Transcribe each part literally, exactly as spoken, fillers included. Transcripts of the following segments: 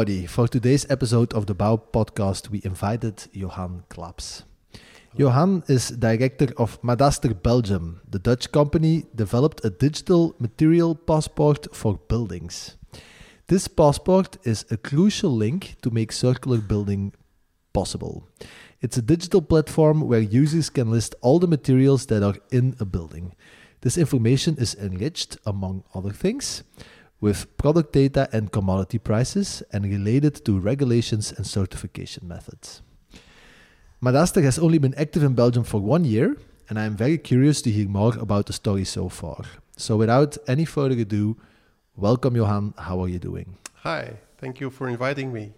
everybody. For today's episode of the Bouw podcast, we invited Johan Klaps. Johan is director of Madaster Belgium. The Dutch company developed a digital material passport for buildings. This passport is a crucial link to make circular building possible. It's a digital platform where users can list all the materials that are in a building. This information is enriched, among other things, with product data and commodity prices and related to regulations and certification methods. Madaster has only been active in Belgium for one year, and I am very curious to hear more about the story so far. So without any further ado, welcome Johan, how are you doing? Hi, thank you for inviting me.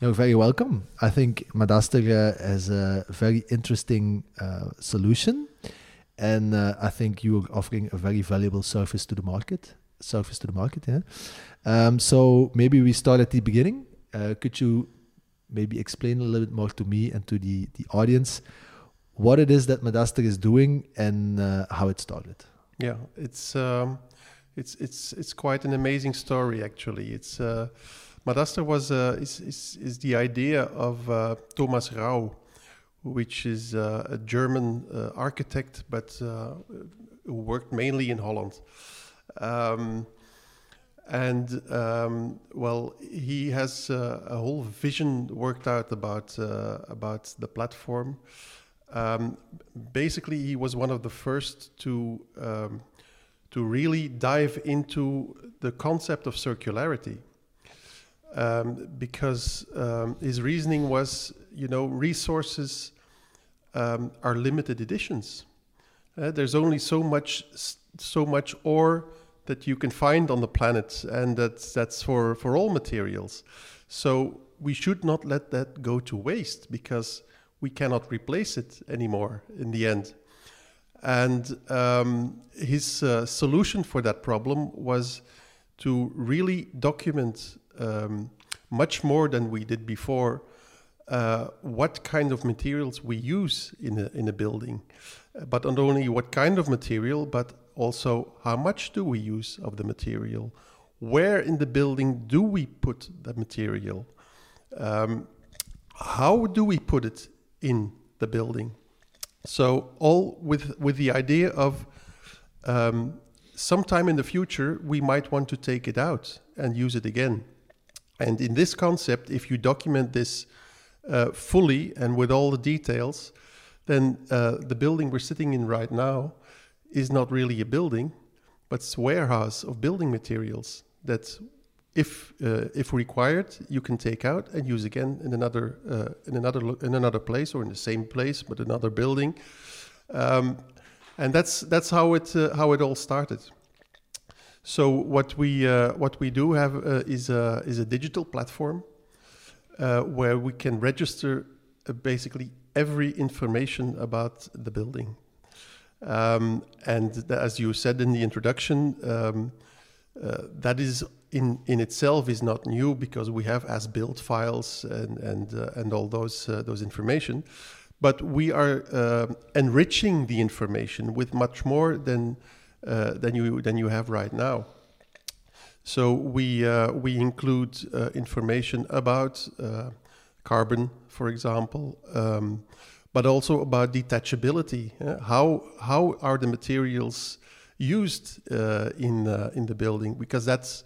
You're very welcome. I think Madaster uh, has a very interesting uh, solution, and uh, I think you are offering a very valuable service to the market. Service to the market, yeah. Um, so maybe we start at the beginning. Uh, could you maybe explain a little bit more to me and to the, the audience what it is that Madaster is doing and uh, how it started. Yeah, it's um, it's it's it's quite an amazing story actually. It's uh, Madaster was uh, is, is is the idea of uh, Thomas Rau, which is uh, a German uh, architect, but uh, who worked mainly in Holland. Um, And, um, well, he has uh, a whole vision worked out about uh, about the platform. Um, basically, he was one of the first to um, to really dive into the concept of circularity. Um, because um, his reasoning was, you know, resources um, are limited editions. Uh, there's only so much, so much ore that you can find on the planet, and that's that's for, for all materials. So we should not let that go to waste because we cannot replace it anymore in the end. And um, his uh, solution for that problem was to really document um, much more than we did before uh, what kind of materials we use in a, in a building. But not only what kind of material, but also, how much do we use of the material? Where in the building do we put the material? Um, how do we put it in the building? So all with, with the idea of um, sometime in the future, we might want to take it out and use it again. And in this concept, if you document this uh, fully and with all the details, then uh, the building we're sitting in right now is not really a building, but it's a warehouse of building materials that, if uh, if required, you can take out and use again in another uh, in another lo- in another place or in the same place but another building, um, and that's that's how it uh, how it all started. So what we uh, what we do have uh, is a is a digital platform uh, where we can register uh, basically every information about the building. Um, and th- as you said in the introduction, um, uh, that is in, in itself is not new because we have as-built files and and uh, and all those uh, those information, but we are uh, enriching the information with much more than uh, than you than you have right now. So we uh, we include uh, information about uh, carbon, for example. Um, But also about detachability. Uh, how how are the materials used uh, in uh, in the building? Because that's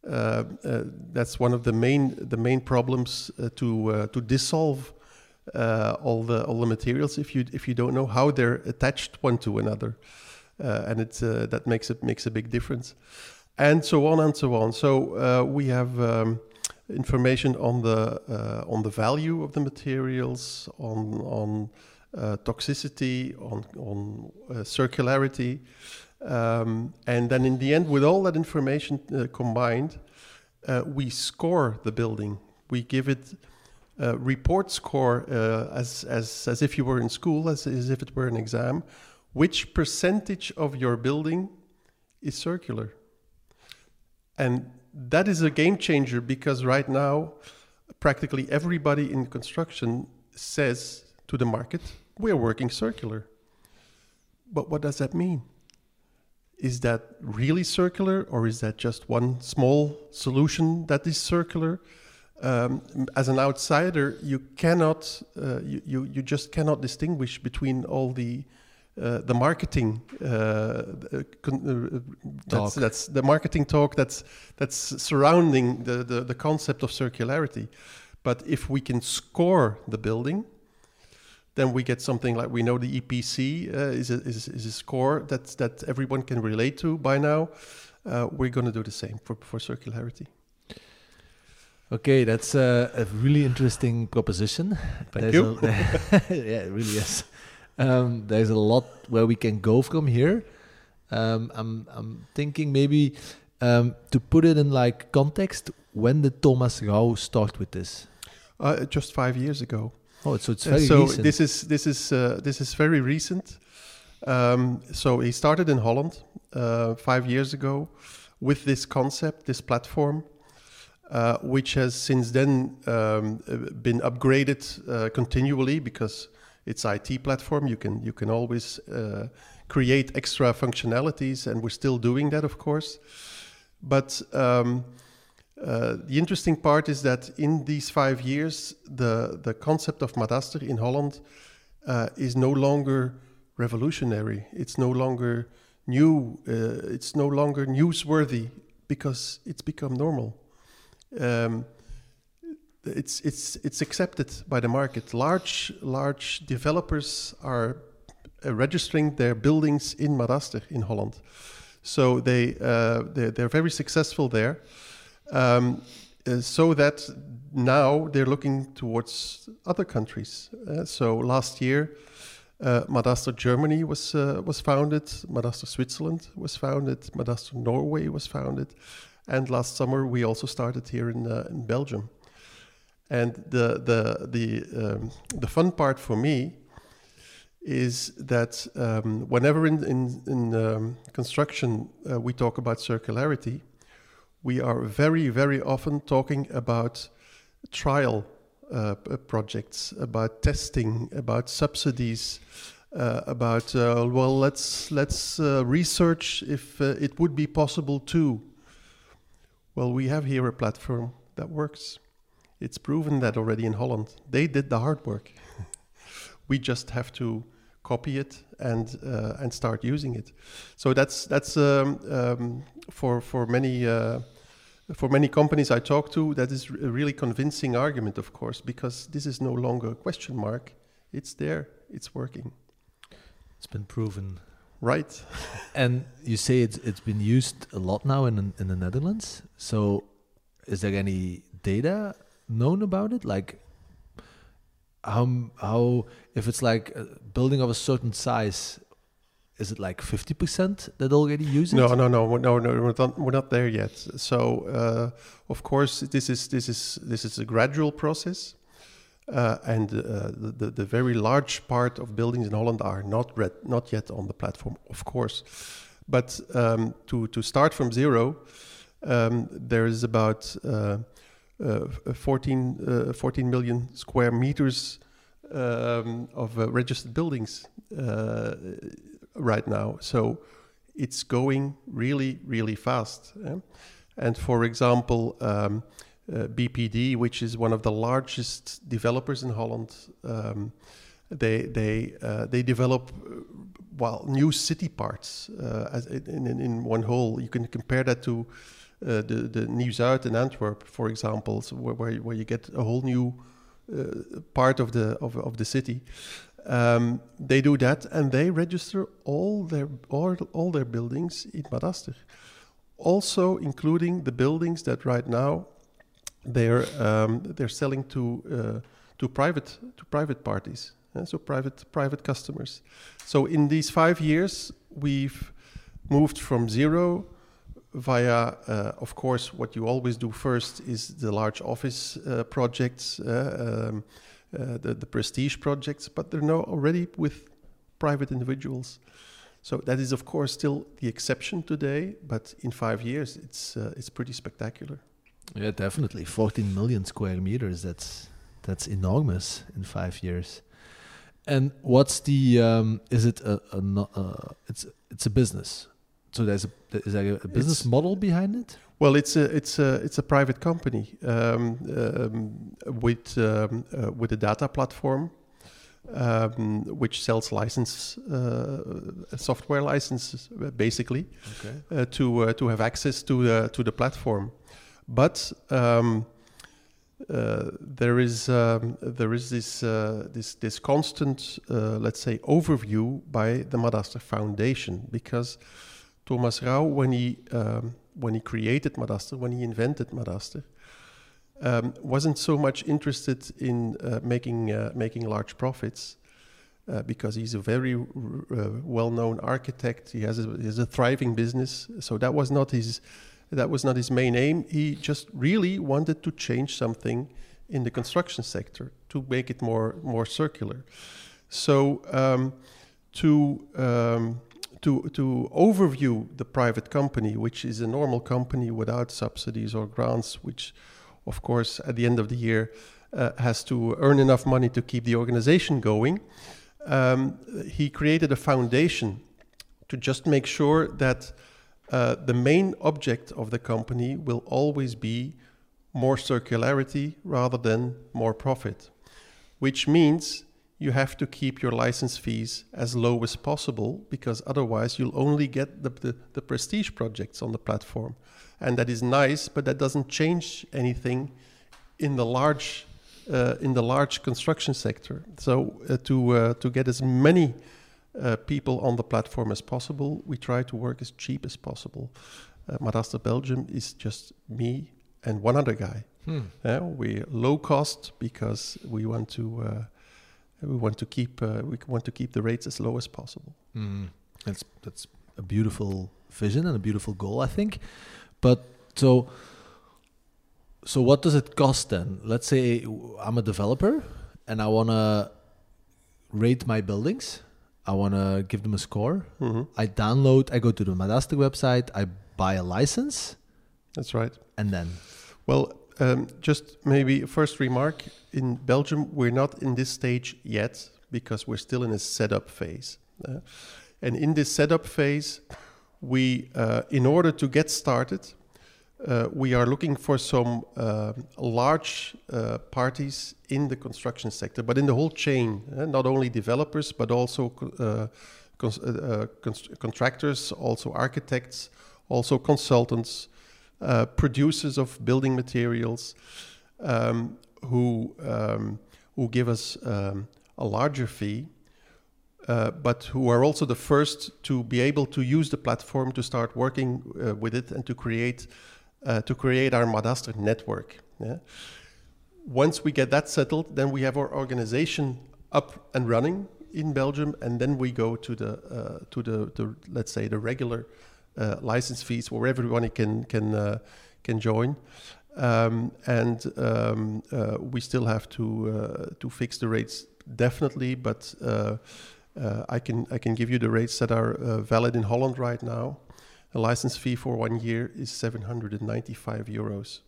uh, uh, that's one of the main the main problems uh, to uh, to dissolve uh, all the all the materials if you if you don't know how they're attached one to another, uh, and it's uh, that makes it makes a big difference, and so on and so on. So uh, we have. Um, Information on the uh, on the value of the materials, on on uh, toxicity, on on uh, circularity, um, and then in the end, with all that information uh, combined, uh, we score the building. We give it a report score uh, as as as if you were in school, as as if it were an exam. Which percentage of your building is circular? And that is a game changer because right now, practically everybody in construction says to the market, we're working circular. But what does that mean? Is that really circular or is that just one small solution that is circular? um, as an outsider, you cannot, uh, you, you you just cannot distinguish between all the uh, the marketing uh, con- uh, that's, that's the marketing talk that's that's surrounding the, the, the concept of circularity. But if we can score the building, then we get something like, we know the E P C uh, is, a, is, is a score that, that everyone can relate to by now. Uh, we're going to do the same for, for circularity. Okay, that's uh, a really interesting proposition. Thank there's you. A, yeah, it really is. Um, there's a lot where we can go from here. Um, I'm, I'm thinking maybe um, to put it in like context, when did Thomas Rau start with this? Uh, just five years ago. Oh, so it's very uh, so recent. So this is this is uh, this is very recent. Um, so he started in Holland uh, five years ago with this concept, this platform, uh, which has since then um, been upgraded uh, continually, because it's I T platform. You can you can always uh, create extra functionalities, and we're still doing that, of course. But um, Uh, the interesting part is that in these five years, the, the concept of Madaster in Holland uh, is no longer revolutionary. It's no longer new. Uh, it's no longer newsworthy, because it's become normal. Um, it's it's it's accepted by the market. Large large developers are uh, registering their buildings in Madaster in Holland, so they uh, they they're very successful there. Um, uh, so that now they're looking towards other countries. Uh, so last year, uh, Madaster Germany was uh, was founded, Madaster Switzerland was founded, Madaster Norway was founded, and last summer we also started here in uh, in Belgium. And the the the um, the fun part for me is that um, whenever in in, in um, construction uh, we talk about circularity, we are very, very often talking about trial uh, projects, about testing, about subsidies, uh, about uh, well, let's let's uh, research if uh, it would be possible too. Well, we have here a platform that works. It's proven that already in Holland. They did the hard work. We just have to copy it and uh, and start using it. So that's that's um, um, for for many. Uh, For many companies I talk to, that is a really convincing argument, of course, because this is no longer a question mark. It's there. It's working. It's been proven. Right. And you say it's it's been used a lot now in in the Netherlands. So is there any data known about it? Like how, how if it's like a building of a certain size, is it like fifty percent that already use it? No, no, no, no, no. We're not, we're not there yet. So, uh, of course, this is this is this is a gradual process, uh, and uh, the the very large part of buildings in Holland are not red, not yet on the platform, of course. But um, to to start from zero, um, there is about uh, uh, fourteen million square meters um, of uh, registered buildings. Uh, right now. So it's going really, really fast. Eh? And for example, um, uh, B P D, which is one of the largest developers in Holland, um, they they uh, they develop uh, well new city parts uh, as in, in, in one whole. You can compare that to uh, the the Nieuw-Zuid in Antwerp, for example, so where, where where you get a whole new uh, part of the of, of the city. Um, they do that, and they register all their all, all their buildings in Madaster, also including the buildings that right now they're um, they're selling to uh, to private to private parties, uh, so private private customers. So in these five years, we've moved from zero via, uh, of course, what you always do first is the large office uh, projects. Uh, um, Uh, the, the prestige projects, but they're now already with private individuals. So that is, of course, still the exception today, but in five years, it's uh, it's pretty spectacular. Yeah, definitely. fourteen million square meters, that's that's enormous in five years. And what's the, um, is it a, a, a, it's it's a business? So there's a, is there a business it's, model behind it? Well, it's a it's a it's a private company um, um, with um, uh, with a data platform, um, which sells license uh, software licenses basically okay. uh, to uh, to have access to the to the platform, but. Um, Uh, there is um, there is this uh, this this constant uh, let's say overview by the Madaster Foundation, because Thomas Rau, when he um, when he created Madaster, when he invented Madaster, um, wasn't so much interested in uh, making uh, making large profits, uh, because he's a very r- uh, well-known architect. He has a, he has a thriving business, so that was not his. That was not his main aim. He just really wanted to change something in the construction sector to make it more more circular. So um, to um, to to overview the private company, which is a normal company without subsidies or grants, which, of course, at the end of the year uh, has to earn enough money to keep the organization going. Um, he created a foundation to just make sure that. Uh, the main object of the company will always be more circularity rather than more profit, which means you have to keep your license fees as low as possible, because otherwise you'll only get the, the, the prestige projects on the platform. And that is nice, but that doesn't change anything in the large uh, in the large construction sector. So uh, to uh, to get as many Uh, people on the platform as possible. We try to work as cheap as possible. Uh, Madaster Belgium is just me and one other guy. Hmm. Uh, we're low cost because we want to uh, we want to keep uh, we want to keep the rates as low as possible. Mm. That's that's a beautiful vision and a beautiful goal, I think. But so so what does it cost then? Let's say I'm a developer and I want to rate my buildings. I want to give them a score. Mm-hmm. I download, I go to the Madaster website, I buy a license. That's right. And then? Well, um, just maybe a first remark. In Belgium, we're not in this stage yet, because we're still in a setup phase. Uh, and in this setup phase, we, uh, in order to get started, uh, we are looking for some uh, large uh, parties in the construction sector, but in the whole chain, eh? Not only developers, but also uh, cons- uh, cons- contractors, also architects, also consultants, uh, producers of building materials, um, who um, who give us um, a larger fee, uh, but who are also the first to be able to use the platform to start working uh, with it and to create uh, to create our Madaster network. Yeah? Once we get that settled, then we have our organization up and running in Belgium, and then we go to the uh, to the, the let's say the regular uh, license fees where everyone can can uh, can join, um, and um, uh, we still have to uh, to fix the rates definitely. But uh, uh, I can I can give you the rates that are uh, valid in Holland right now. A license fee for one year is seven hundred ninety-five euros.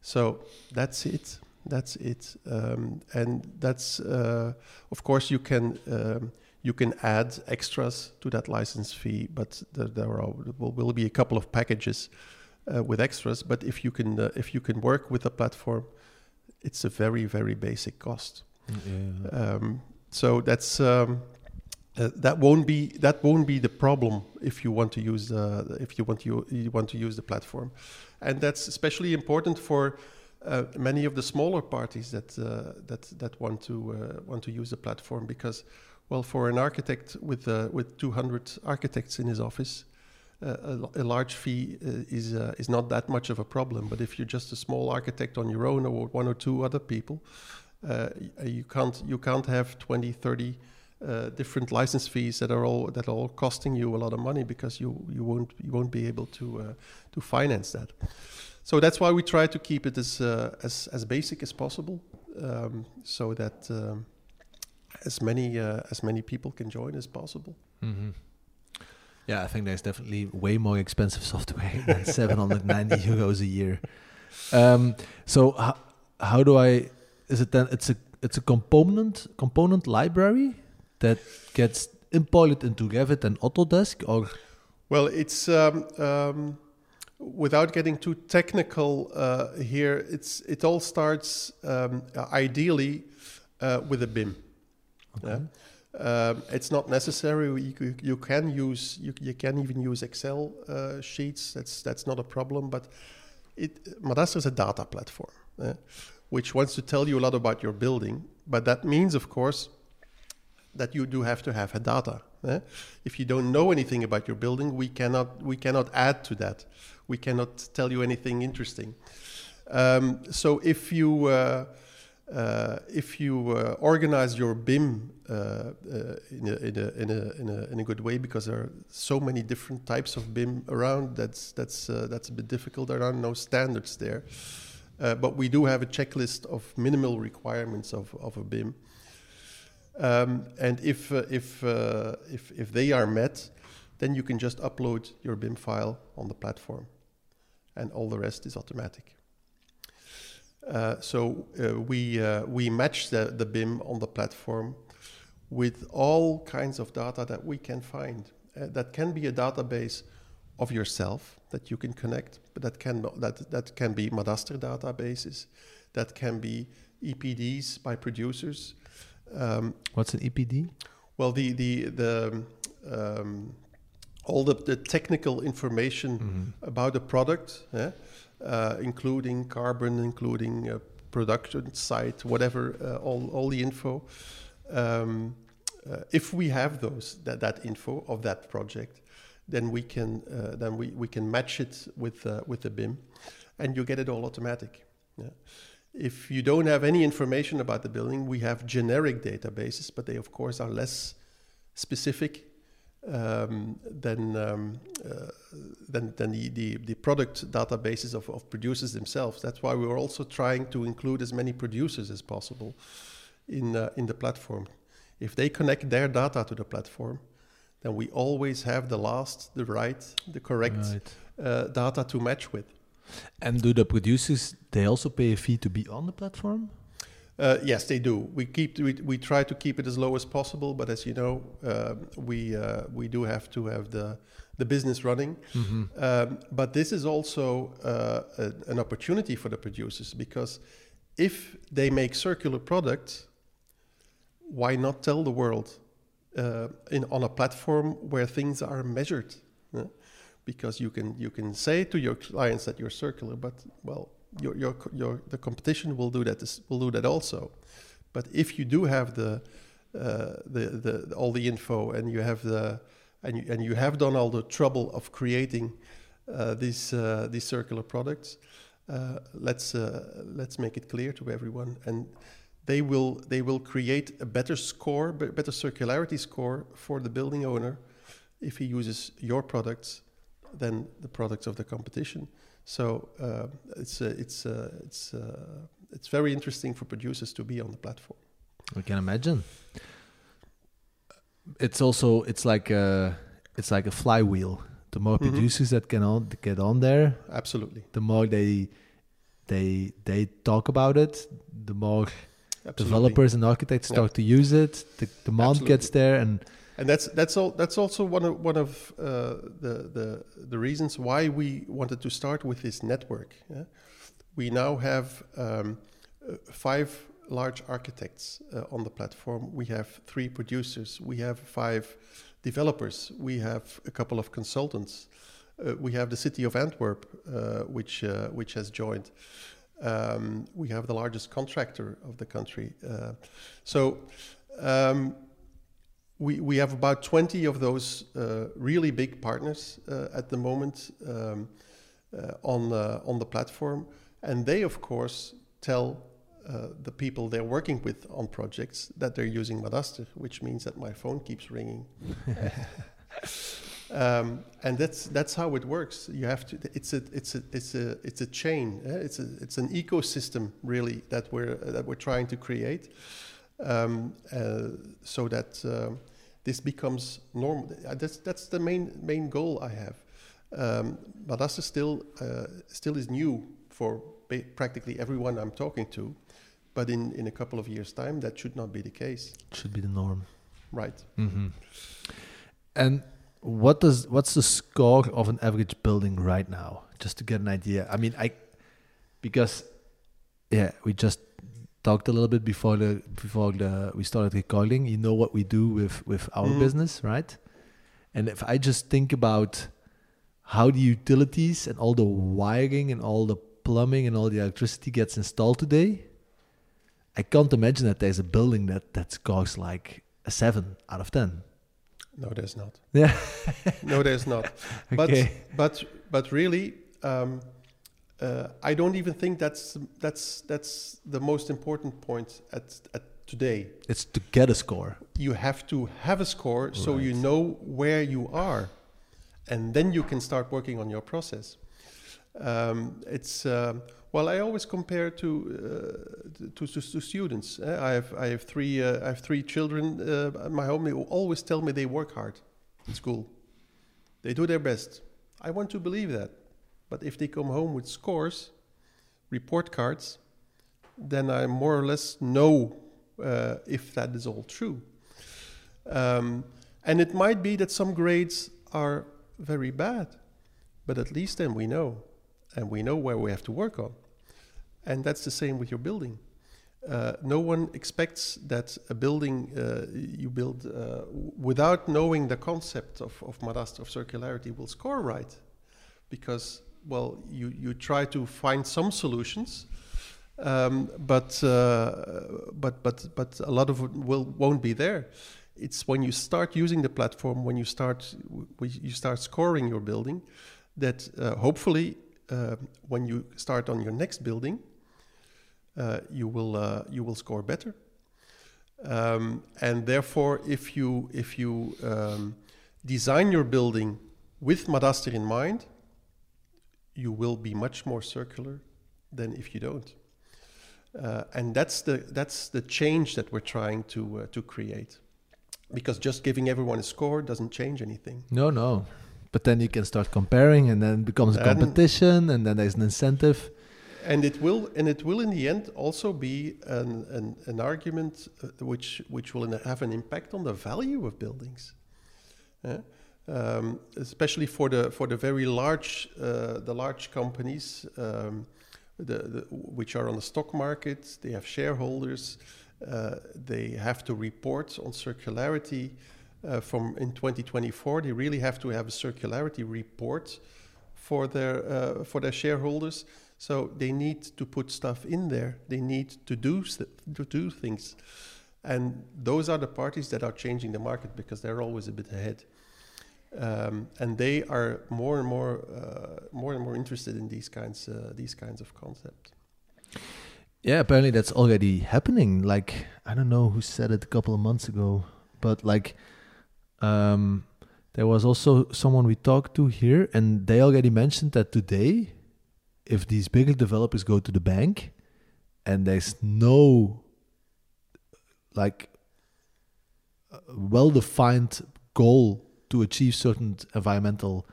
So that's it. That's it, um, and that's uh, of course you can um, you can add extras to that license fee, but there, there are will be a couple of packages uh, with extras. But if you can uh, if you can work with the platform, it's a very very basic cost. Yeah. Um, so that's um, uh, that won't be that won't be the problem if you want to use uh, if you want to, you want to use the platform, and that's especially important for. Uh, many of the smaller parties that uh, that that want to uh, want to use the platform, because, well, for an architect with uh, with two hundred architects in his office, uh, a, a large fee uh, is uh, is not that much of a problem. But if you're just a small architect on your own, or one or two other people, uh, you can't you can't have twenty, thirty uh, different license fees that are all that are all costing you a lot of money, because you you won't you won't be able to uh, to finance that. So that's why we try to keep it as uh, as as basic as possible, um, so that um, as many uh, as many people can join as possible. Mm-hmm. Yeah, I think there's definitely way more expensive software than seven hundred ninety euros a year. Um, so how, how do I? Is it then? It's a it's a component component library that gets imported into Revit and Autodesk, or. Well, it's um, um, without getting too technical uh, here, it's it all starts um, ideally uh, with a B I M. Okay. Yeah? Um, it's not necessary. You, you can use you, you can even use Excel uh, sheets. That's that's not a problem. But it Madaster is a data platform, yeah? Which wants to tell you a lot about your building. But that means, of course, that you do have to have a data. Eh? If you don't know anything about your building, we cannot we cannot add to that. We cannot tell you anything interesting. Um, so if you uh, uh, if you uh, organize your B I M uh, uh, in, a, in, a, in, a, in a in a good way, because there are so many different types of B I M around, that's that's uh, that's a bit difficult. There are no standards there, uh, but we do have a checklist of minimal requirements of of a B I M. Um, and if uh, if, uh, if if they are met, then you can just upload your B I M file on the platform, and all the rest is automatic. Uh, so uh, we uh, we match the, the B I M on the platform with all kinds of data that we can find. Uh, that can be a database of yourself that you can connect, but that can that that can be Madaster databases, that can be E P Ds by producers. Um, What's an E P D? Well, the the the um, all the, the technical information mm-hmm. about the product, eh? uh, including carbon, including uh, production site, whatever, uh, all all the info. Um, uh, if we have those that that info of that project, then we can uh, then we, we can match it with uh, with the B I M, and you get it all automatic. Yeah? If you don't have any information about the building, we have generic databases, but they, of course, are less specific um, than um, uh, than, than the, the, the product databases of, of producers themselves. That's why we are also trying to include as many producers as possible in uh, in the platform. If they connect their data to the platform, then we always have the last, the right, the correct right. Uh, data to match with. And do the producers, they also pay a fee to be on the platform? Uh, yes, they do. We keep we, we try to keep it as low as possible, but as you know, uh, we uh, we do have to have the the business running. Mm-hmm. Um, but this is also uh, a, an opportunity for the producers, because if they make circular products, why not tell the world uh, in on a platform where things are measured? Huh? Because you can you can say to your clients that you're circular, but well, your your your the competition will do that will do that also. But if you do have the uh, the, the the all the info, and you have the and you, and you have done all the trouble of creating uh, these uh, these circular products, uh, let's uh, let's make it clear to everyone, and they will they will create a better score, better circularity score for the building owner if he uses your products than the products of the competition. So uh, it's uh, it's uh, it's uh, it's very interesting for producers to be on the platform. I can imagine. It's also it's like a it's like a flywheel. The more mm-hmm. producers that can on get on there, absolutely. The more they they they talk about it, the more absolutely. Developers and architects start yeah. to use it. The demand absolutely. Gets there and. And that's that's all. That's also one of one of uh, the the the reasons why we wanted to start with this network. Yeah? We now have um, five large architects uh, on the platform. We have three producers. We have five developers. We have a couple of consultants. Uh, we have the city of Antwerp, uh, which uh, which has joined. Um, we have the largest contractor of the country. Uh, so. Um, We we have about twenty of those uh, really big partners uh, at the moment um, uh, on uh, on the platform, and they of course tell uh, the people they're working with on projects that they're using Madaster, which means that my phone keeps ringing, um, and that's that's how it works. You have to. It's a it's a it's a it's a chain. Eh? It's a it's an ecosystem really that we're uh, that we're trying to create. Um, uh, so that uh, this becomes normal. That's that's the main main goal I have. Um, Madaster still uh, still is new for ba- practically everyone I'm talking to, but in, in a couple of years' time, that should not be the case. It should be the norm, right? Mm-hmm. And what does what's the score of an average building right now? Just to get an idea. I mean, I because yeah, we just talked a little bit before the before the we started recording. You know what we do with with our mm. business, right? And if I just think about how the utilities and all the wiring and all the plumbing and all the electricity gets installed today, I can't imagine that there's a building that, that scores like a seven out of ten. No, there's not. Yeah. no, there's not. Okay. But but but really, um, uh, I don't even think that's that's that's the most important point at at today. It's to get a score. You have to have a score, right. So you know where you are, and then you can start working on your process. Um, it's uh, well. I always compare to uh, to, to, to students. Uh, I have I have three uh, I have three children uh, at my home. They always tell me they work hard in school. They do their best. I want to believe that, but if they come home with scores, report cards, then I more or less know uh, if that is all true. Um, and it might be that some grades are very bad, but at least then we know. And we know where we have to work on. And that's the same with your building. Uh, no one expects that a building uh, you build uh, w- without knowing the concept of, of Madaster, of circularity, will score right. Because, well, you, you try to find some solutions, um, but, uh, but, but, but a lot of it will, won't be there. It's when you start using the platform, when you start, when you start scoring your building, that uh, hopefully... Uh, when you start on your next building, uh, you will uh, you will score better, um, and therefore, if you if you um, design your building with Madaster in mind, you will be much more circular than if you don't, uh, and that's the that's the change that we're trying to uh, to create, because just giving everyone a score doesn't change anything. No, no. But then you can start comparing, and then it becomes a competition, and, and then there's an incentive. And it will, and it will in the end also be an an, an argument uh, which which will have an impact on the value of buildings, uh, um, especially for the for the very large uh, the large companies, um, the, the, which are on the stock market. They have shareholders. Uh, they have to report on circularity. Uh, from in twenty twenty-four, they really have to have a circularity report for their uh, for their shareholders. So they need to put stuff in there. They need to do st- to do things, and those are the parties that are changing the market because they're always a bit ahead, um, and they are more and more uh, more and more interested in these kinds uh, these kinds of concepts. Yeah, apparently that's already happening. Like I don't know who said it a couple of months ago, but like. Um, there was also someone we talked to here, and they already mentioned that today, if these bigger developers go to the bank and there's no like well-defined goal to achieve certain environmental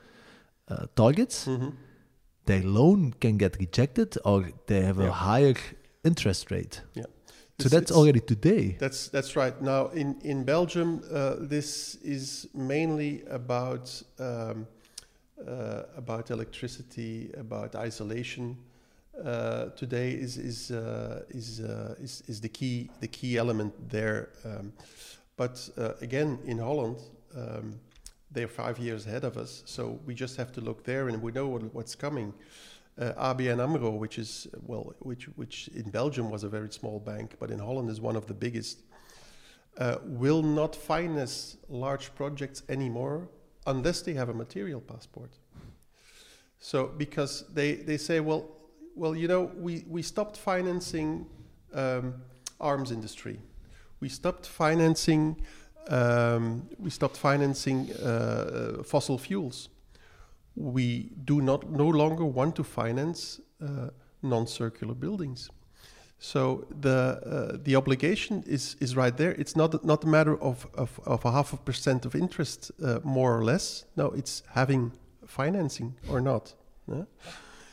uh, targets, mm-hmm. their loan can get rejected or they have yeah. a higher interest rate. Yeah. So that's it's, already today. That's that's right. Now in in Belgium, uh, this is mainly about um, uh, about electricity, about isolation. Uh, today is is uh, is, uh, is is the key the key element there. Um, but uh, again, in Holland, um, they're five years ahead of us. So we just have to look there, and we know what, what's coming. Uh, A B N AMRO, which is well, which which in Belgium was a very small bank, but in Holland is one of the biggest, uh, will not finance large projects anymore unless they have a material passport. So because they, they say, well, well, you know, we, we stopped financing um, arms industry, we stopped financing um, we stopped financing uh, fossil fuels. We do not no longer want to finance uh, non-circular buildings, so the uh, the obligation is, is right there. It's not not a matter of, of, of a half a percent of interest uh, more or less. No, it's having financing or not. Yeah?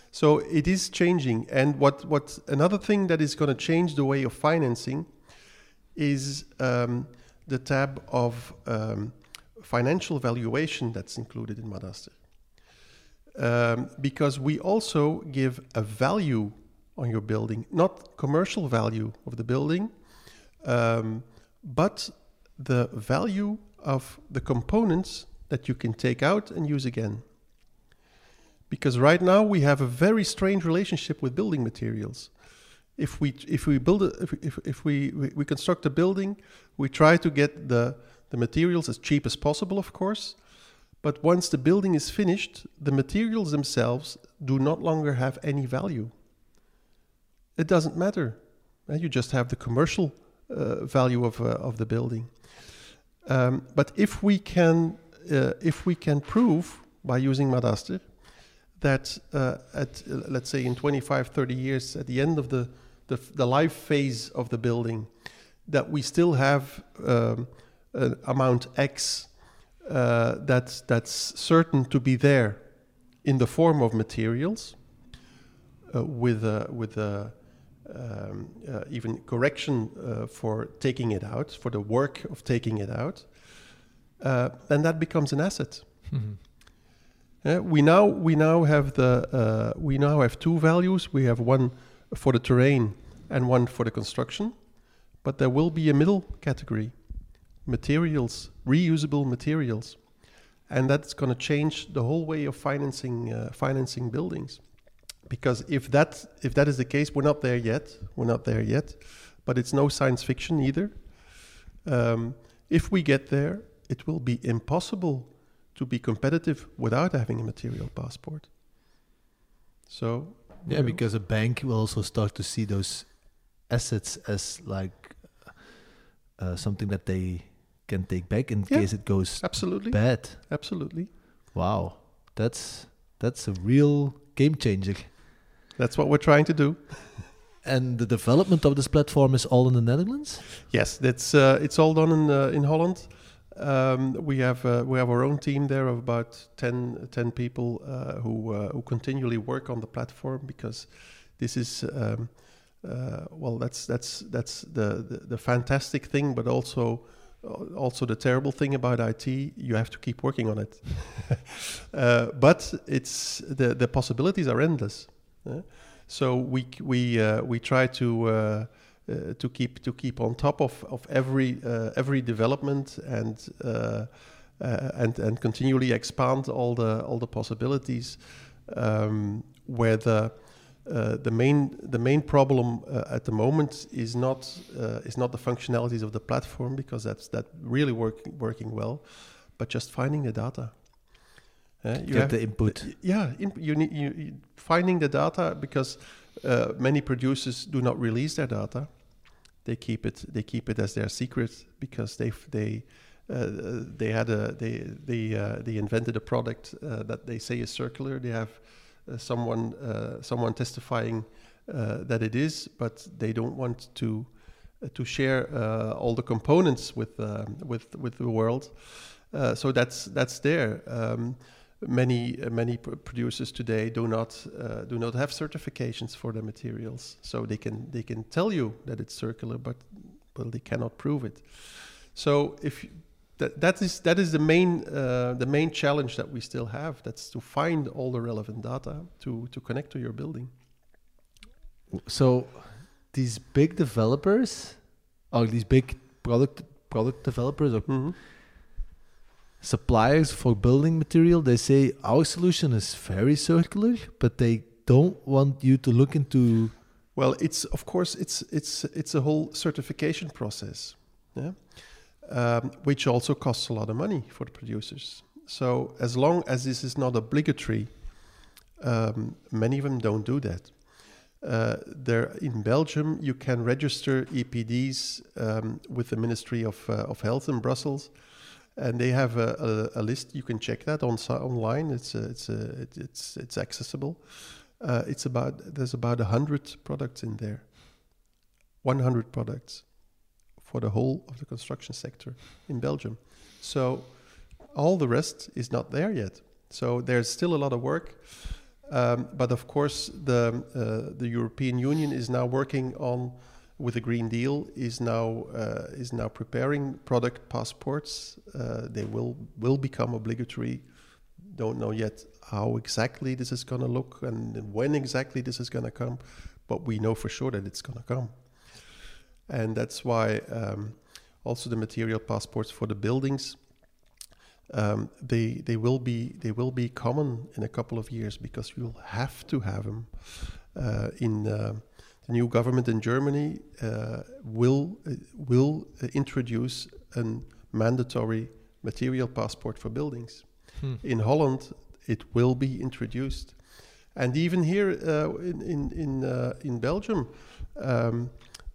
So it is changing. And what what another thing that is going to change the way of financing is um, the tab of um, financial valuation that's included in Madaster. Um, because we also give a value on your building, not commercial value of the building, um, but the value of the components that you can take out and use again. Because right now we have a very strange relationship with building materials. If we if we build a, if if, if we, we we construct a building, we try to get the the materials as cheap as possible, of course. But once the building is finished, the materials themselves do not longer have any value. It doesn't matter. You just have the commercial uh, value of uh, of the building. Um, but if we can uh, if we can prove by using Madaster that uh, at uh, let's say in twenty-five, thirty years, at the end of the, the the life phase of the building, that we still have um, an amount X uh, that's that's certain to be there in the form of materials, uh, with a, with a, um, uh, even correction uh, for taking it out, for the work of taking it out, uh, then that becomes an asset. Mm-hmm. Uh, we now we now have the uh, we now have two values. We have one for the terrain and one for the construction, but there will be a middle category, materials, reusable materials, and that's going to change the whole way of financing uh, financing buildings, because if that if that is the case, we're not there yet. We're not there yet, but it's no science fiction either. Um, if we get there, it will be impossible to be competitive without having a material passport. So yeah, because a bank will also start to see those assets as like uh, something that they can take back in yeah, case it goes absolutely bad. Absolutely. Wow, that's that's a real game changer. That's what we're trying to do. And the development of this platform is all in the Netherlands? Yes, that's uh, it's all done in uh, in Holland. Um, we have uh, we have our own team there of about ten, ten people uh, who uh, who continually work on the platform, because this is um, uh, well that's that's that's the, the, the fantastic thing, but also also the terrible thing about I T. You have to keep working on it, uh, but it's the the possibilities are endless. Yeah? So we we uh, we try to. Uh, Uh, to keep to keep on top of of every uh, every development and uh, uh, and and continually expand all the all the possibilities, um, where the uh, the main the main problem uh, at the moment is not uh, is not the functionalities of the platform, because that's that really work, working well, but just finding the data. Uh, you Get have the input. Th- yeah, in, you need you, you finding the data, because uh, many producers do not release their data. They keep it. They keep it as their secret, because they they uh, they had a they they uh, they invented a product uh, that they say is circular. They have uh, someone uh, someone testifying uh, that it is, but they don't want to uh, to share uh, all the components with uh, with with the world. Uh, so that's that's there. Um, Many uh, many pr- producers today do not uh, do not have certifications for the materials, so they can they can tell you that it's circular, but well, they cannot prove it. So if you, that that is that is the main uh, the main challenge that we still have. That's to find all the relevant data to to connect to your building. So these big developers, or these big product product developers, or mm-hmm. suppliers for building material, they say our solution is very circular, but they don't want you to look into. Well, it's of course it's it's it's a whole certification process, yeah, um, which also costs a lot of money for the producers. So as long as this is not obligatory, um, many of them don't do that. Uh, there in Belgium, you can register E P Ds um, with the Ministry of uh, of Health in Brussels. And they have a, a, a list. You can check that on online. It's a, it's a, it, it's it's accessible. Uh, it's about there's about a hundred products in there. One hundred products for the whole of the construction sector in Belgium. So all the rest is not there yet. So there's still a lot of work. Um, but of course, the uh, the European Union is now working on with the Green Deal is now uh, is now preparing product passports. Uh, they will will become obligatory. Don't know yet how exactly this is going to look and when exactly this is going to come, but we know for sure that it's going to come. And that's why um, also the material passports for the buildings, um, they they will be they will be common in a couple of years, because you'll have to have them uh, in. Uh, New government in Germany uh, will uh, will uh, introduce a mandatory material passport for buildings. Hmm. In Holland, it will be introduced, and even here uh, in in in, uh, in Belgium, um,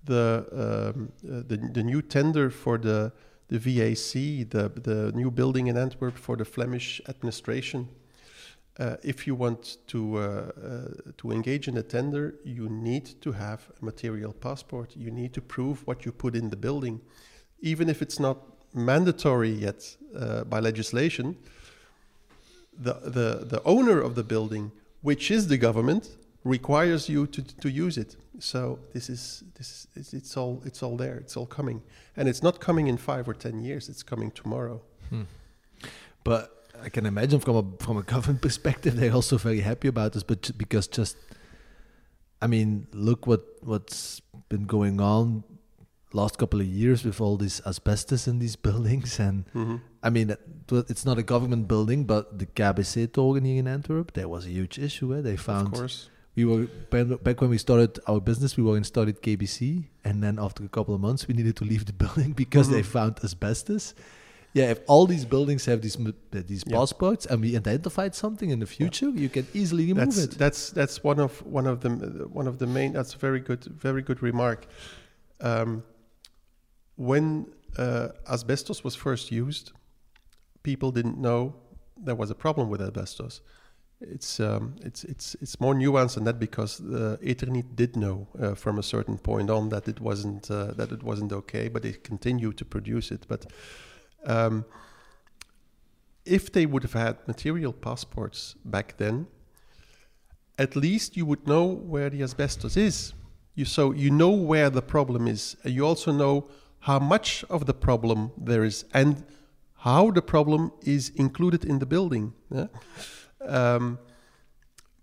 the, um, uh, the the new tender for the the V A C, the the new building in Antwerp for the Flemish administration. Uh, if you want to uh, uh, to engage in a tender, you need to have a material passport. You need to prove what you put in the building. Even if it's not mandatory yet uh, by legislation, the, the, the owner of the building, which is the government, requires you to, to use it. So this is this is, it's all it's all there. It's all coming, and it's not coming in five or ten years. It's coming tomorrow. Hmm. But I can imagine from a from a government perspective, they're also very happy about this, but just because just, I mean, look what what's been going on last couple of years with all this asbestos in these buildings, and mm-hmm. I mean, it's not a government building, but the K B C toren here in Antwerp, there was a huge issue. Eh? They found, of course, we were back when we started our business, we were installed at K B C, and then after a couple of months, we needed to leave the building because mm-hmm. they found asbestos. Yeah, if all these buildings have these these yeah. passports, and we identified something in the future, yeah. you can easily remove that's, it. That's that's one of one of the one of the main. That's a very good very good remark. Um, when uh, asbestos was first used, people didn't know there was a problem with asbestos. It's um, it's it's it's more nuanced than that, because uh, Eternit did know uh, from a certain point on that it wasn't uh, that it wasn't okay, but they continued to produce it, but. Um, if they would have had material passports back then, at least you would know where the asbestos is. You, so you know where the problem is. You also know how much of the problem there is and how the problem is included in the building. Yeah? Um,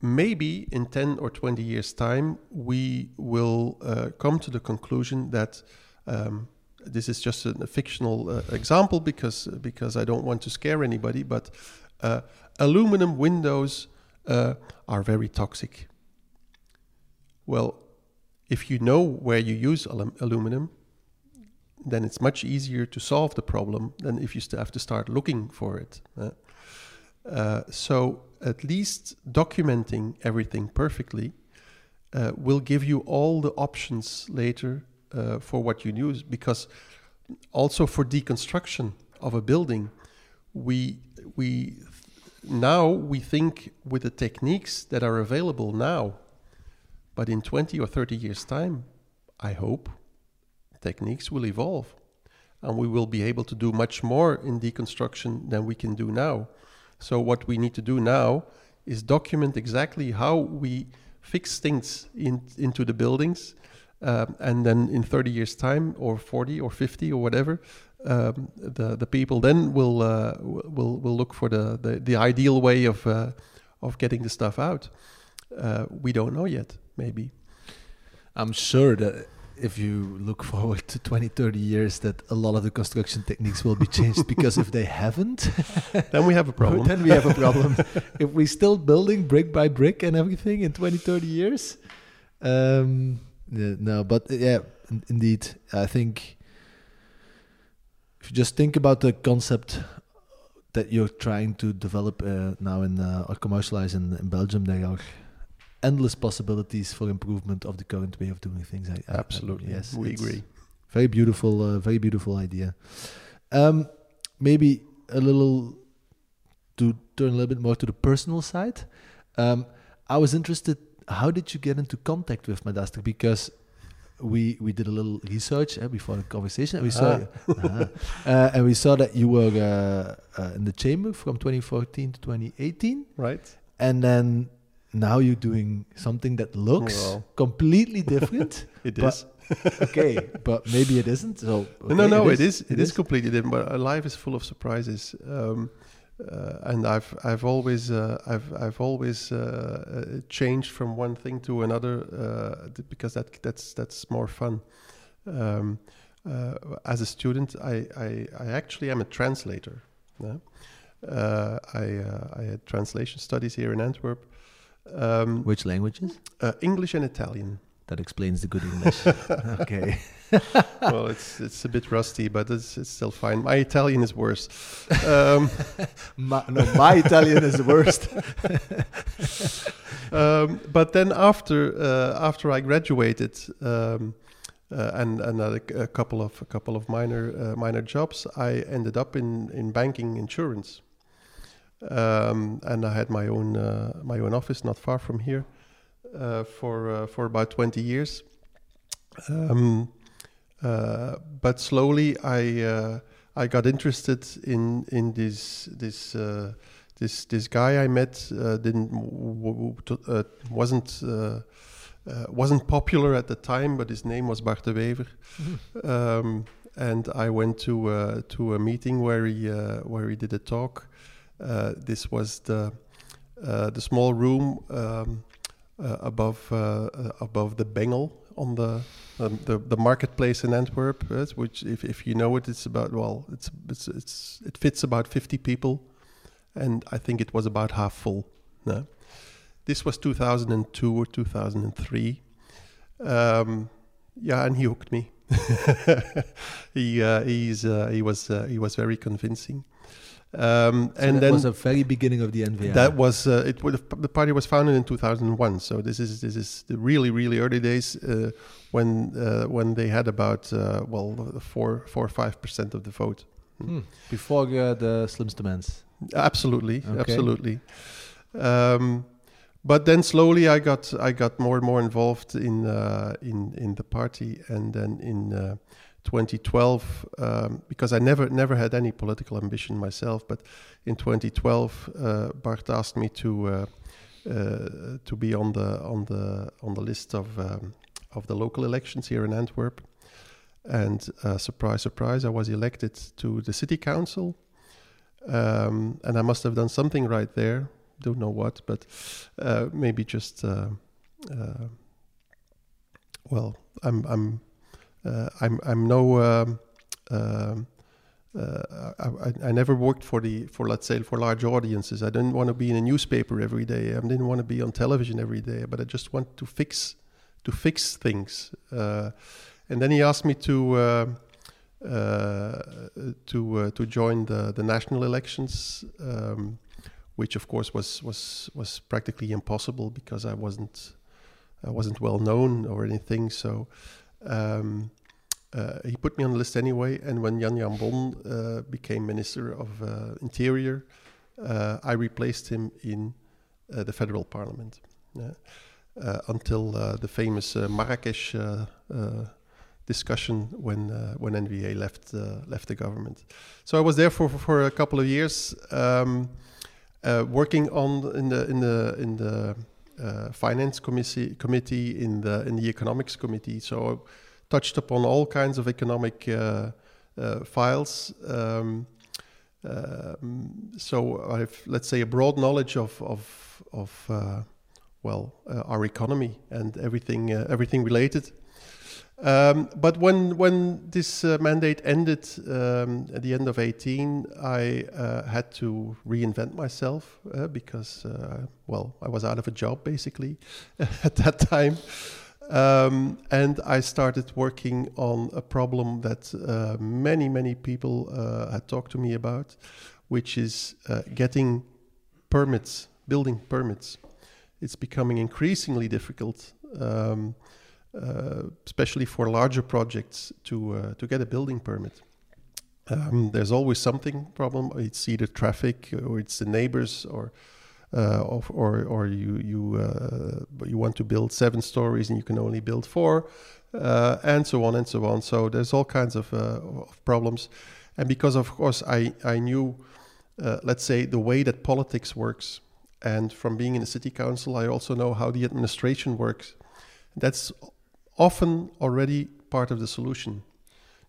maybe in ten or twenty years' time, we will uh, come to the conclusion that... Um, this is just a fictional uh, example because because I don't want to scare anybody, but uh, aluminum windows uh, are very toxic. Well, if you know where you use alum- aluminum, then it's much easier to solve the problem than if you st- have to start looking for it. Uh, uh, so at least documenting everything perfectly uh, will give you all the options later Uh, for what you use, because also for deconstruction of a building, we we now we think with the techniques that are available now, but in twenty or thirty years' time, I hope techniques will evolve, and we will be able to do much more in deconstruction than we can do now. So what we need to do now is document exactly how we fix things in, into the buildings. Um, and then in thirty years' time, or forty, or fifty, or whatever, um, the the people then will uh, will will look for the, the, the ideal way of uh, of getting the stuff out. Uh, we don't know yet. Maybe. I'm sure that if you look forward to twenty, thirty years, that a lot of the construction techniques will be changed. Because if they haven't, then we have a problem. Then we have a problem. If we're still building brick by brick and everything in twenty, thirty years. Um, No, but yeah, in- indeed, I think if you just think about the concept that you're trying to develop uh, now in uh, or commercialize in, in Belgium, there are endless possibilities for improvement of the current way of doing things. I, I, Absolutely, I, yes, we agree. Very beautiful, uh, very beautiful idea. Um, maybe a little to turn a little bit more to the personal side. Um, I was interested. How did you get into contact with Madaster? Because we we did a little research eh, before the conversation, and we saw ah. uh-huh. uh, and we saw that you were uh, uh, in the chamber from twenty fourteen to twenty eighteen, right? And then now you're doing something that looks well. completely different. It is, Okay, but maybe it isn't. So okay, no, no, it is. It is, it it is, is completely different. But life is full of surprises, um, uh, and I've I've always uh, I've I've always uh, changed from one thing to another uh, because that that's that's more fun. Um, uh, as a student, I, I I actually am a translator. Yeah? Uh, I uh, I had translation studies here in Antwerp. Um, Which languages? Uh, English and Italian. That explains the good English. Okay. Well, it's it's a bit rusty, but it's it's still fine. My Italian is worse. Um, my, no, my Italian is the worst. um, but then after uh, after I graduated, um, uh, and another a couple of a couple of minor uh, minor jobs, I ended up in, in banking insurance. Um, and I had my own uh, my own office not far from here uh, for uh, for about twenty years. Um, uh, but slowly I uh, I got interested in in this this uh, this this guy I met uh, didn't w- w- uh, wasn't uh, uh, wasn't popular at the time, but his name was Bart de Wever. Mm-hmm. Um, and I went to uh, to a meeting where he uh, where he did a talk. Uh, this was the uh, the small room um, uh, above uh, uh, above the Bengel on the, um, the the marketplace in Antwerp, uh, which if, if you know it, it's about well, it's, it's it's it fits about fifty people, and I think it was about half full. No? This was two thousand two or two thousand three. Um, yeah, and he hooked me. he uh, he's uh, he was uh, he was very convincing. Um, so and that then was the very beginning of the N V A. That was uh, it. Would have, the party was founded in two thousand one, so this is this is the really really early days uh, when uh, when they had about uh, well four four or five percent of the vote. Hmm. Before uh, the slimste mens. Absolutely, okay. absolutely. Um, but then slowly I got I got more and more involved in uh, in in the party, and then in. Uh, twenty twelve, um, because I never never had any political ambition myself, but in twenty twelve, uh, Bart asked me to uh, uh, to be on the on the on the list of um, of the local elections here in Antwerp, and uh, surprise, surprise, I was elected to the city council, um, and I must have done something right there. Don't know what, but uh, maybe just uh, uh, well, I'm I'm. Uh, I'm I'm no um, uh, uh, I, I never worked for the for let's say for large audiences. I didn't want to be in a newspaper every day. I didn't want to be on television every day. But I just want to fix to fix things. Uh, and then he asked me to uh, uh, to uh, to join the, the national elections, um, which of course was was was practically impossible because I wasn't I wasn't well known or anything. So. Um, uh, he put me on the list anyway, and when Jan Jambon uh, became Minister of uh, Interior, uh, I replaced him in uh, the federal parliament yeah. uh, until uh, the famous uh, Marrakesh uh, uh, discussion when uh, when N V A left uh, left the government. So I was there for, for a couple of years, um, uh, working on in the in the in the. Uh, finance committee, committee in the in the economics committee, so touched upon all kinds of economic uh, uh, files. Um, uh, so I've let's say a broad knowledge of of of uh, well uh, our economy and everything uh, everything related. Um, but when when this uh, mandate ended um, at the end of eighteen, I uh, had to reinvent myself uh, because, uh, well, I was out of a job basically at that time, um, and I started working on a problem that uh, many many people uh, had talked to me about, which is uh, getting permits, building permits. It's becoming increasingly difficult. Um, Uh, especially for larger projects to uh, to get a building permit. Um, there's always something problem. It's either traffic or it's the neighbors or uh, or, or or you you uh, you want to build seven stories and you can only build four, uh, and so on and so on. So there's all kinds of, uh, of problems, and because of course I I knew uh, let's say the way that politics works, and from being in the city council I also know how the administration works. That's often already part of the solution.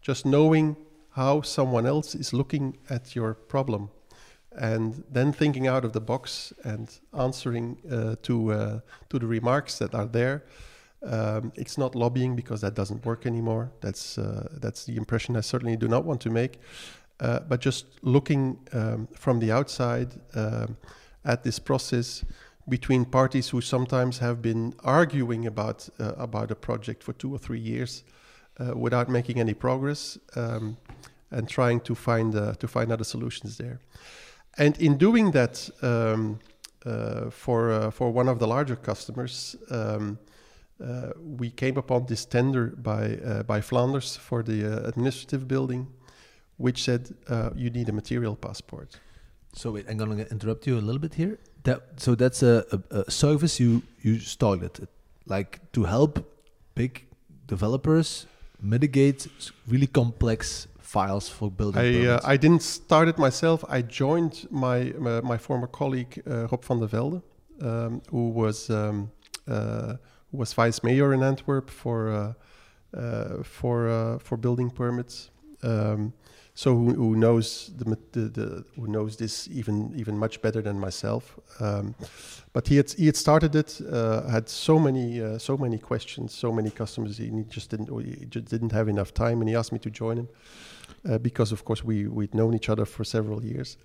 Just knowing how someone else is looking at your problem and then thinking out of the box and answering uh, to, uh, to the remarks that are there. Um, it's not lobbying, because that doesn't work anymore. That's, uh, that's the impression I certainly do not want to make. Uh, but just looking um, from the outside um, at this process between parties who sometimes have been arguing about, uh, about a project for two or three years uh, without making any progress, um, and trying to find, uh, to find other solutions there. And in doing that um, uh, for, uh, for one of the larger customers, um, uh, we came upon this tender by, uh, by Flanders for the uh, administrative building, which said uh, you need a material passport. So wait, I'm going to interrupt you a little bit here. That, so that's a, a, a service you, you started, like to help big developers mitigate really complex files for building I, uh, I didn't start it myself. I joined my my, my former colleague, uh, Rob van der Velde, um, who was um, uh, who was vice mayor in Antwerp for, uh, uh, for, uh, for building permits. Um, So who, who knows the, the, the who knows this even even much better than myself? Um, but he had he had started it. Uh, had so many uh, so many questions, so many customers. He just didn't he just didn't have enough time, and he asked me to join him uh, because, of course, we we'd known each other for several years.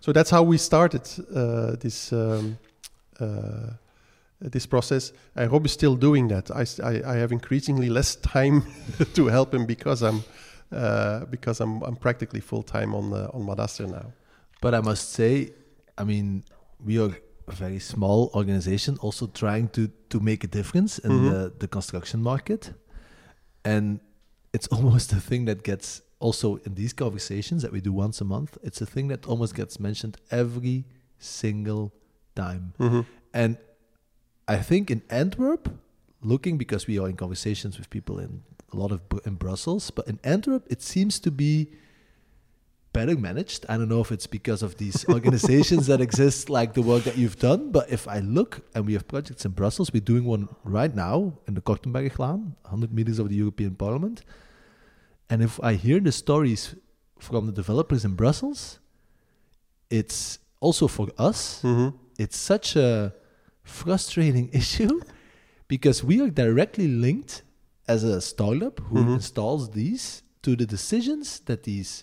So that's how we started uh, this um, uh, this process. And Rob is still doing that. I I, I have increasingly less time to help him because I'm. Uh, because I'm I'm practically full time on uh, on Madaster now. But I must say, I mean, we are a very small organization, also trying to to make a difference in mm-hmm. the, the construction market, and it's almost a thing that gets also in these conversations that we do once a month. It's a thing that almost gets mentioned every single time, mm-hmm. and I think in Antwerp, looking because we are in conversations with people in. A lot of in Brussels, but in Antwerp it seems to be better managed. I don't know if it's because of these organizations that exist, like the work that you've done, but if I look, and we have projects in Brussels, we're doing one right now in the Kortenberglaan, one hundred meters of the European Parliament, and if I hear the stories from the developers in Brussels, it's also for us, mm-hmm. it's such a frustrating issue, because we are directly linked as a startup who mm-hmm. installs these to the decisions that these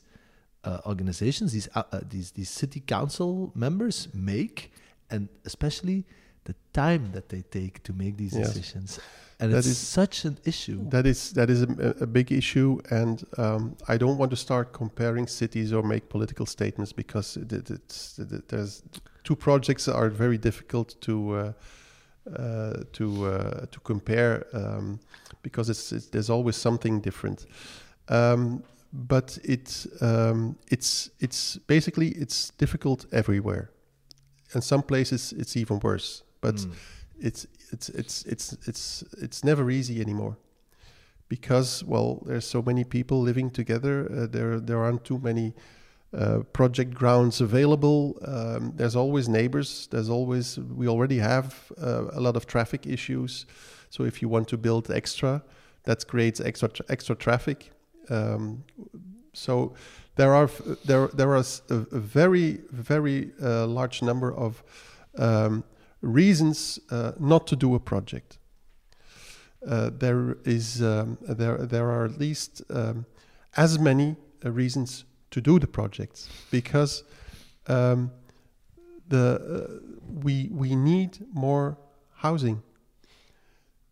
uh, organizations, these, uh, these these city council members make, and especially the time that they take to make these yes. decisions. And that it's is, such an issue. That is that is a, a big issue, and um, I don't want to start comparing cities or make political statements, because it, it, it's, it, there's two projects that are very difficult to... Uh, Uh, to uh, to compare um, because it's, it's there's always something different, um, but it's um, it's it's basically it's difficult everywhere, and some places it's even worse. But mm. it's it's it's it's it's it's never easy anymore, because well, there's so many people living together. Uh, there there aren't too many. Uh, project grounds available. Um, there's always neighbors. There's always we already have uh, a lot of traffic issues. So if you want to build extra, that creates extra tra- extra traffic. Um, so there are there there are a, a very very uh, large number of um, reasons uh, not to do a project. Uh, there is um, there there are at least um, as many uh, reasons. To do the projects, because um, the uh, we we need more housing.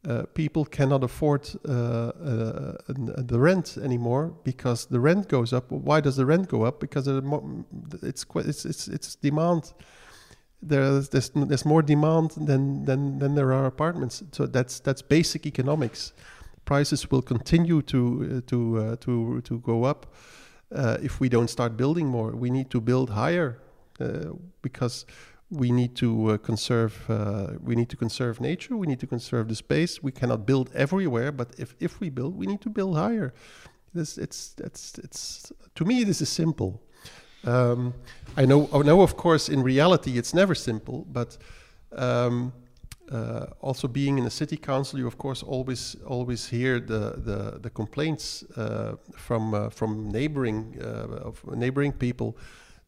Uh, people cannot afford uh, uh, the rent anymore, because the rent goes up. Why does the rent go up? Because there are mo- it's, it's it's it's demand. There's there's there's more demand than than than there are apartments. So that's that's basic economics. Prices will continue to uh, to uh, to to go up. Uh, if we don't start building more, we need to build higher uh, because we need to uh, conserve. Uh, we need to conserve nature. We need to conserve the space. We cannot build everywhere, but if, if we build, we need to build higher. This it's it's it's to me this is simple. Um, I know I know of course in reality it's never simple, but um, Uh, also, being in the city council, you of course always always hear the the, the complaints uh, from uh, from neighboring uh, of neighboring people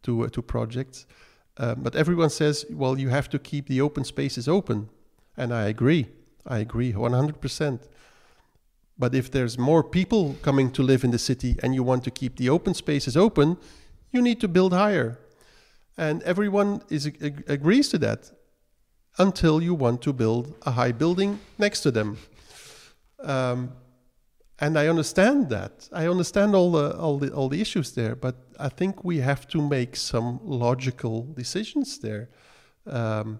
to uh, to projects. Uh, but everyone says, well, you have to keep the open spaces open, and I agree. I agree one hundred percent. But if there's more people coming to live in the city and you want to keep the open spaces open, you need to build higher, and everyone is ag- agrees to that. Until you want to build a high building next to them, um, and I understand that. I understand all the all the all the issues there, but I think we have to make some logical decisions there. Um,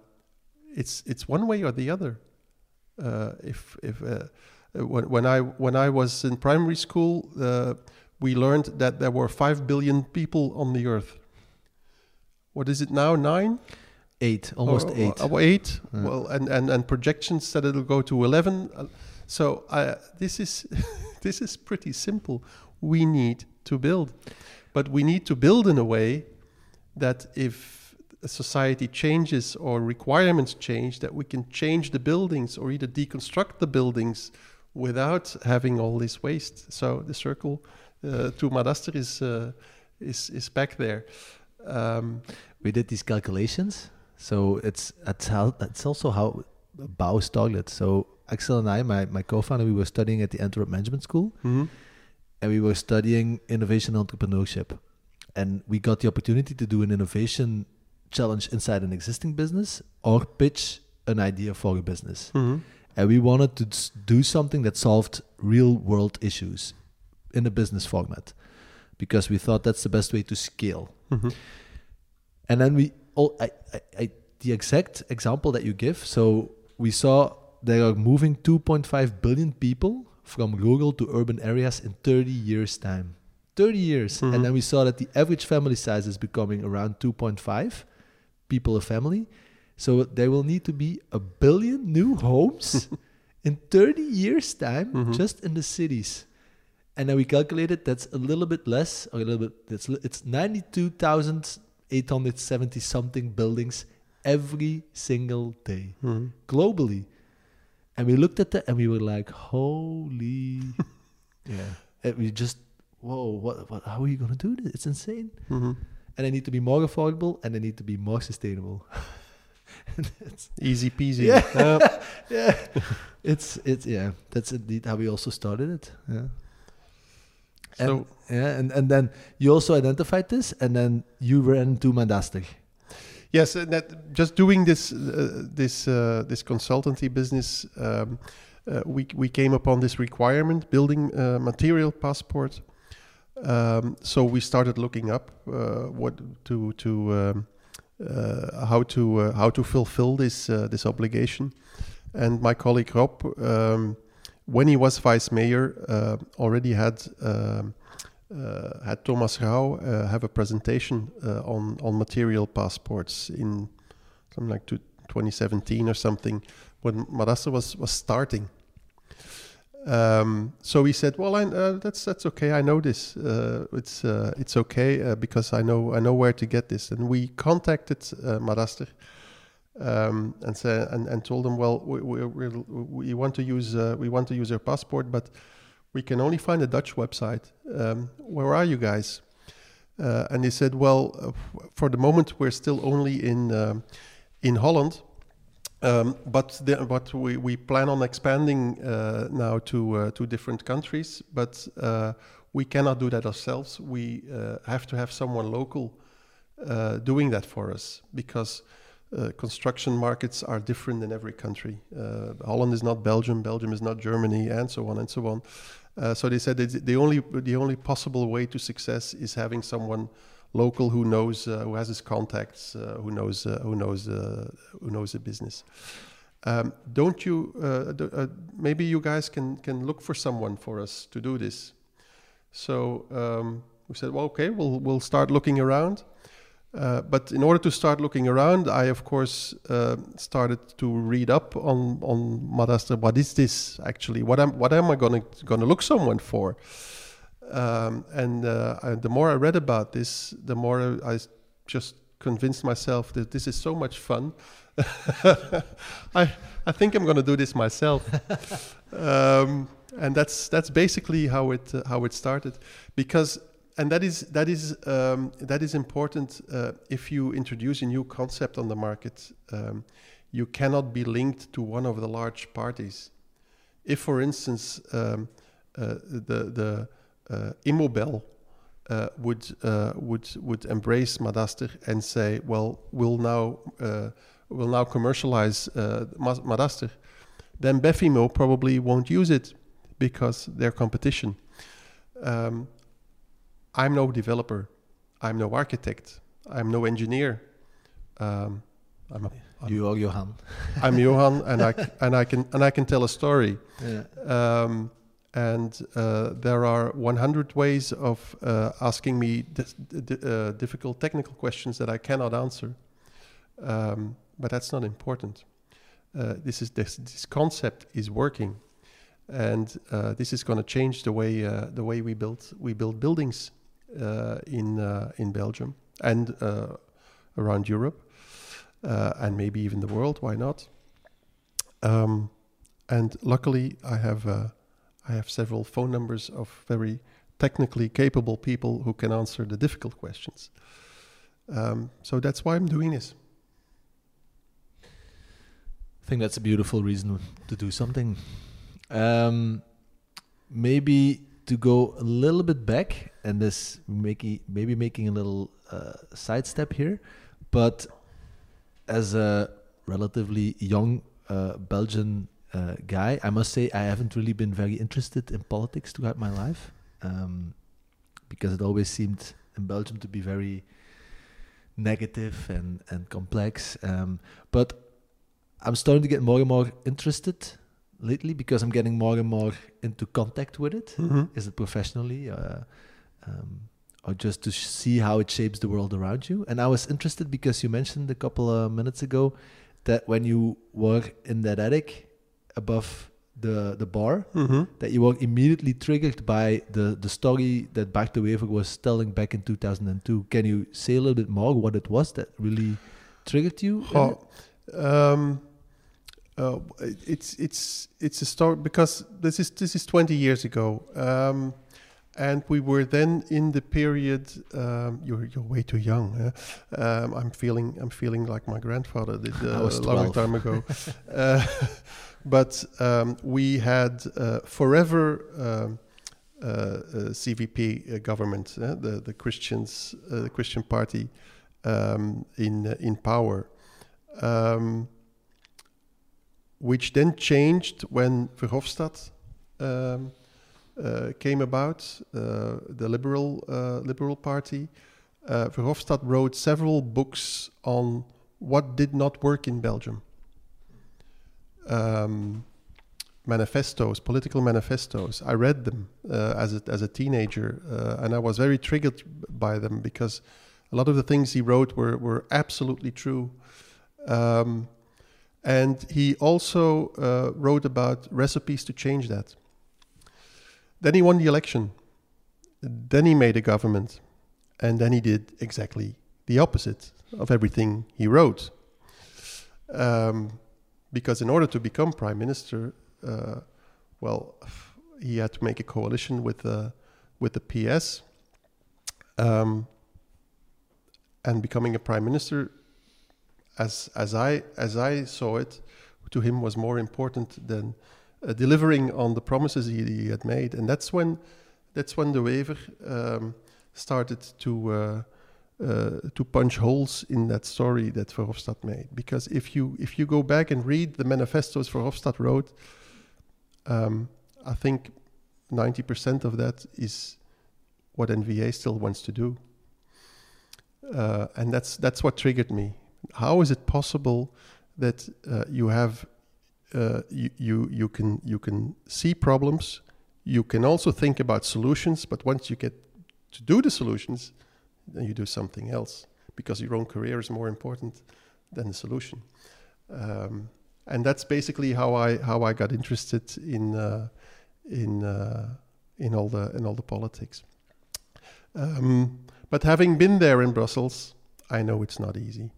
it's it's one way or the other. Uh, if if uh, when, when I when I was in primary school, uh, we learned that there were five billion people on the earth. What is it now? Nine. Eight, almost or, eight. Or eight, yeah. Well, and, and, and projections that it'll go to eleven. So uh, this is this is pretty simple. We need to build, but we need to build in a way that if society changes or requirements change, that we can change the buildings or either deconstruct the buildings without having all this waste. So the circle uh, to Madaster is uh, is is back there. Um, we did these calculations. So it's it's, how, it's also how Bau's target. So Axel and I, my, my co-founder, we were studying at the Antwerp Management School, mm-hmm. and we were studying innovation entrepreneurship. And we got the opportunity to do an innovation challenge inside an existing business or pitch an idea for a business. Mm-hmm. And we wanted to do something that solved real world issues in a business format because we thought that's the best way to scale. Mm-hmm. And then we... Oh, I, I, I, the exact example that you give. So we saw they are moving two point five billion people from rural to urban areas in thirty years' time. thirty years. Mm-hmm. And then we saw that the average family size is becoming around two point five people a family. So there will need to be a billion new homes in thirty years' time, mm-hmm. just in the cities. And then we calculated that's a little bit less, or a little bit. It's, it's ninety-two thousand. eight hundred seventy something buildings every single day, mm-hmm. globally. And we looked at that and we were like, holy. Yeah. And we just, whoa, what, what, how are you going to do this? It's insane. Mm-hmm. And they need to be more affordable and they need to be more sustainable. Easy peasy. Yeah. Uh, yeah. it's, it's, yeah, that's indeed how we also started it. Yeah. And, so, yeah, and, and then you also identified this, and then you ran to Madaster. Yes, and that just doing this uh, this uh, this consultancy business, um, uh, we we came upon this requirement, building uh, material passport. Um, so we started looking up uh, what to to um, uh, how to uh, how to fulfill this uh, this obligation, and my colleague Rob. Um, When he was vice mayor, uh, already had uh, uh, had Thomas Rau uh, have a presentation uh, on on material passports in something like twenty seventeen or something, when Madaster was was starting. Um, so he said, "Well, I, uh, that's that's okay. I know this. Uh, it's uh, it's okay uh, because I know I know where to get this." And we contacted uh, Madaster. Um, and, say, and and told them, well, we we, we'll, we want to use uh, we want to use your passport, but we can only find a Dutch website. Um, where are you guys? Uh, and they said, well, uh, f- for the moment we're still only in um, in Holland, um, but the, but we, we plan on expanding uh, now to uh, to different countries. But uh, we cannot do that ourselves. We uh, have to have someone local uh, doing that for us because. Uh, construction markets are different in every country. Uh, Holland is not Belgium, Belgium is not Germany, and so on and so on. Uh, so they said that the only the only possible way to success is having someone local who knows, uh, who has his contacts, uh, who knows, uh, who knows, uh, who knows the business. Um, don't you? Uh, do, uh, maybe you guys can can look for someone for us to do this. So um, we said, well, okay, we'll we'll start looking around. Uh, but in order to start looking around, I, of course, uh, started to read up on, on Madaster. What is this actually? What am what am I going to look someone for? Um, and uh, I, the more I read about this, the more I just convinced myself that this is so much fun. I I think I'm going to do this myself. um, and that's that's basically how it uh, how it started. Because and that is that is um, that is important uh, if you introduce a new concept on the market. Um, you cannot be linked to one of the large parties. If, for instance, um, uh, the the uh, Immobel uh, would uh, would would embrace Madaster and say, well, we'll now uh, we'll now commercialize uh, Madaster, then Befimo probably won't use it because they're competition. Um, I'm no developer. I'm no architect. I'm no engineer. Um, I'm a You are Johan. I'm Johan, and I c- and I can and I can tell a story. Yeah. Um, and uh, there are one hundred ways of uh, asking me dis- d- uh, difficult technical questions that I cannot answer. Um, but that's not important. Uh, this is this, this concept is working, and uh, this is going to change the way uh, the way we build we build buildings uh, in uh, in Belgium and uh, around Europe. Uh, and maybe even the world, why not? Um, and luckily, I have uh, I have several phone numbers of very technically capable people who can answer the difficult questions. Um, so that's why I'm doing this. I think that's a beautiful reason to do something. Um, maybe to go a little bit back, and this maybe maybe making a little uh, sidestep here, but. As a relatively young uh, Belgian uh, guy, I must say I haven't really been very interested in politics throughout my life, um, because it always seemed in Belgium to be very negative and, and complex. Um, but I'm starting to get more and more interested lately because I'm getting more and more into contact with it. Mm-hmm. Is it professionally? Uh, um, or just to sh- see how it shapes the world around you. And I was interested because you mentioned a couple of minutes ago that when you were in that attic above the the bar, mm-hmm. that you were immediately triggered by the, the story that Bart de Wever was telling back in two thousand two. Can you say a little bit more what it was that really triggered you? Oh, um, uh, it's it's it's a story because this is this is twenty years ago. Um, And we were then in the period. Um, you're you're way too young. Huh? Um, I'm feeling I'm feeling like my grandfather did uh, a long time ago. uh, but um, we had uh, forever um, uh, uh, C V P uh, government, uh, the the Christians, uh, the Christian Party, um, in uh, in power, um, which then changed when Verhofstadt. Um, Uh, came about, uh, the Liberal uh, Liberal Party. Uh, Verhofstadt wrote several books on what did not work in Belgium. Um, manifestos, political manifestos. I read them uh, as a, as a teenager, uh, and I was very triggered by them because a lot of the things he wrote were were absolutely true. Um, and he also uh, wrote about recipes to change that. Then he won the election, then he made a government, and then he did exactly the opposite of everything he wrote. Um, because in order to become prime minister, uh, well, he had to make a coalition with, uh, with the P S. Um, and becoming a prime minister, as, as, I, as I saw it, to him was more important than... Uh, delivering on the promises he, he had made, and that's when, that's when de Wever um, started to uh, uh, to punch holes in that story that Verhofstadt made. Because if you if you go back and read the manifestos Verhofstadt wrote, um, I think ninety percent of that is what N V A still wants to do, uh, and that's that's what triggered me. How is it possible that uh, you have Uh, you, you you can you can see problems, you can also think about solutions, but once you get to do the solutions, then you do something else because your own career is more important than the solution. Um, and that's basically how I how I got interested in uh, in uh, in all the in all the politics. Um, but having been there in Brussels, I know it's not easy.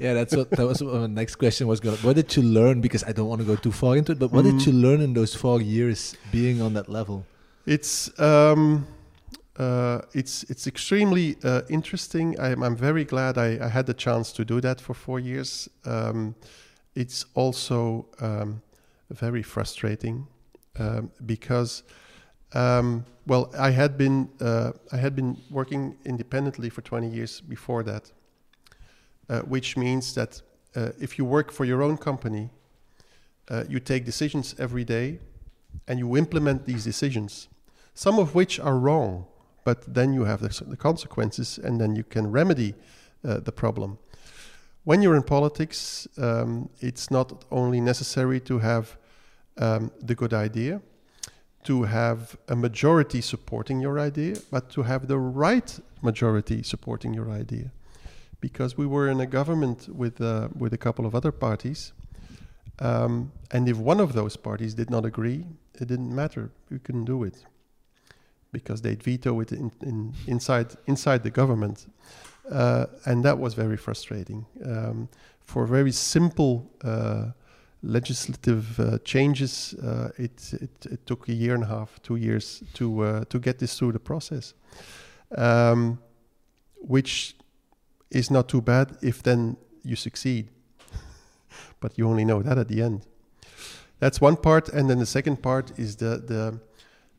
Yeah, that's what that was what my next question was going to, what did you learn? Because I don't want to go too far into it, but what mm. did you learn in those four years being on that level? It's um, uh, it's it's extremely uh, interesting. I'm, I'm very glad I, I had the chance to do that for four years. Um, it's also um, very frustrating um, because, um, well, I had been uh, I had been working independently for twenty years before that. Uh, which means that uh, if you work for your own company, uh, you take decisions every day and you implement these decisions, some of which are wrong, but then you have the, the consequences and then you can remedy uh, the problem. When you're in politics, um, it's not only necessary to have um, the good idea, to have a majority supporting your idea, but to have the right majority supporting your idea. Because we were in a government with uh, with a couple of other parties, um, and if one of those parties did not agree, it didn't matter. We couldn't do it because they'd veto it in, in, inside inside the government, uh, and that was very frustrating. Um, for very simple uh, legislative uh, changes, uh, it, it it took a year and a half, two years to uh, to get this through the process, um, which. Is not too bad if then you succeed. But you only know that at the end. That's one part. And then the second part is the the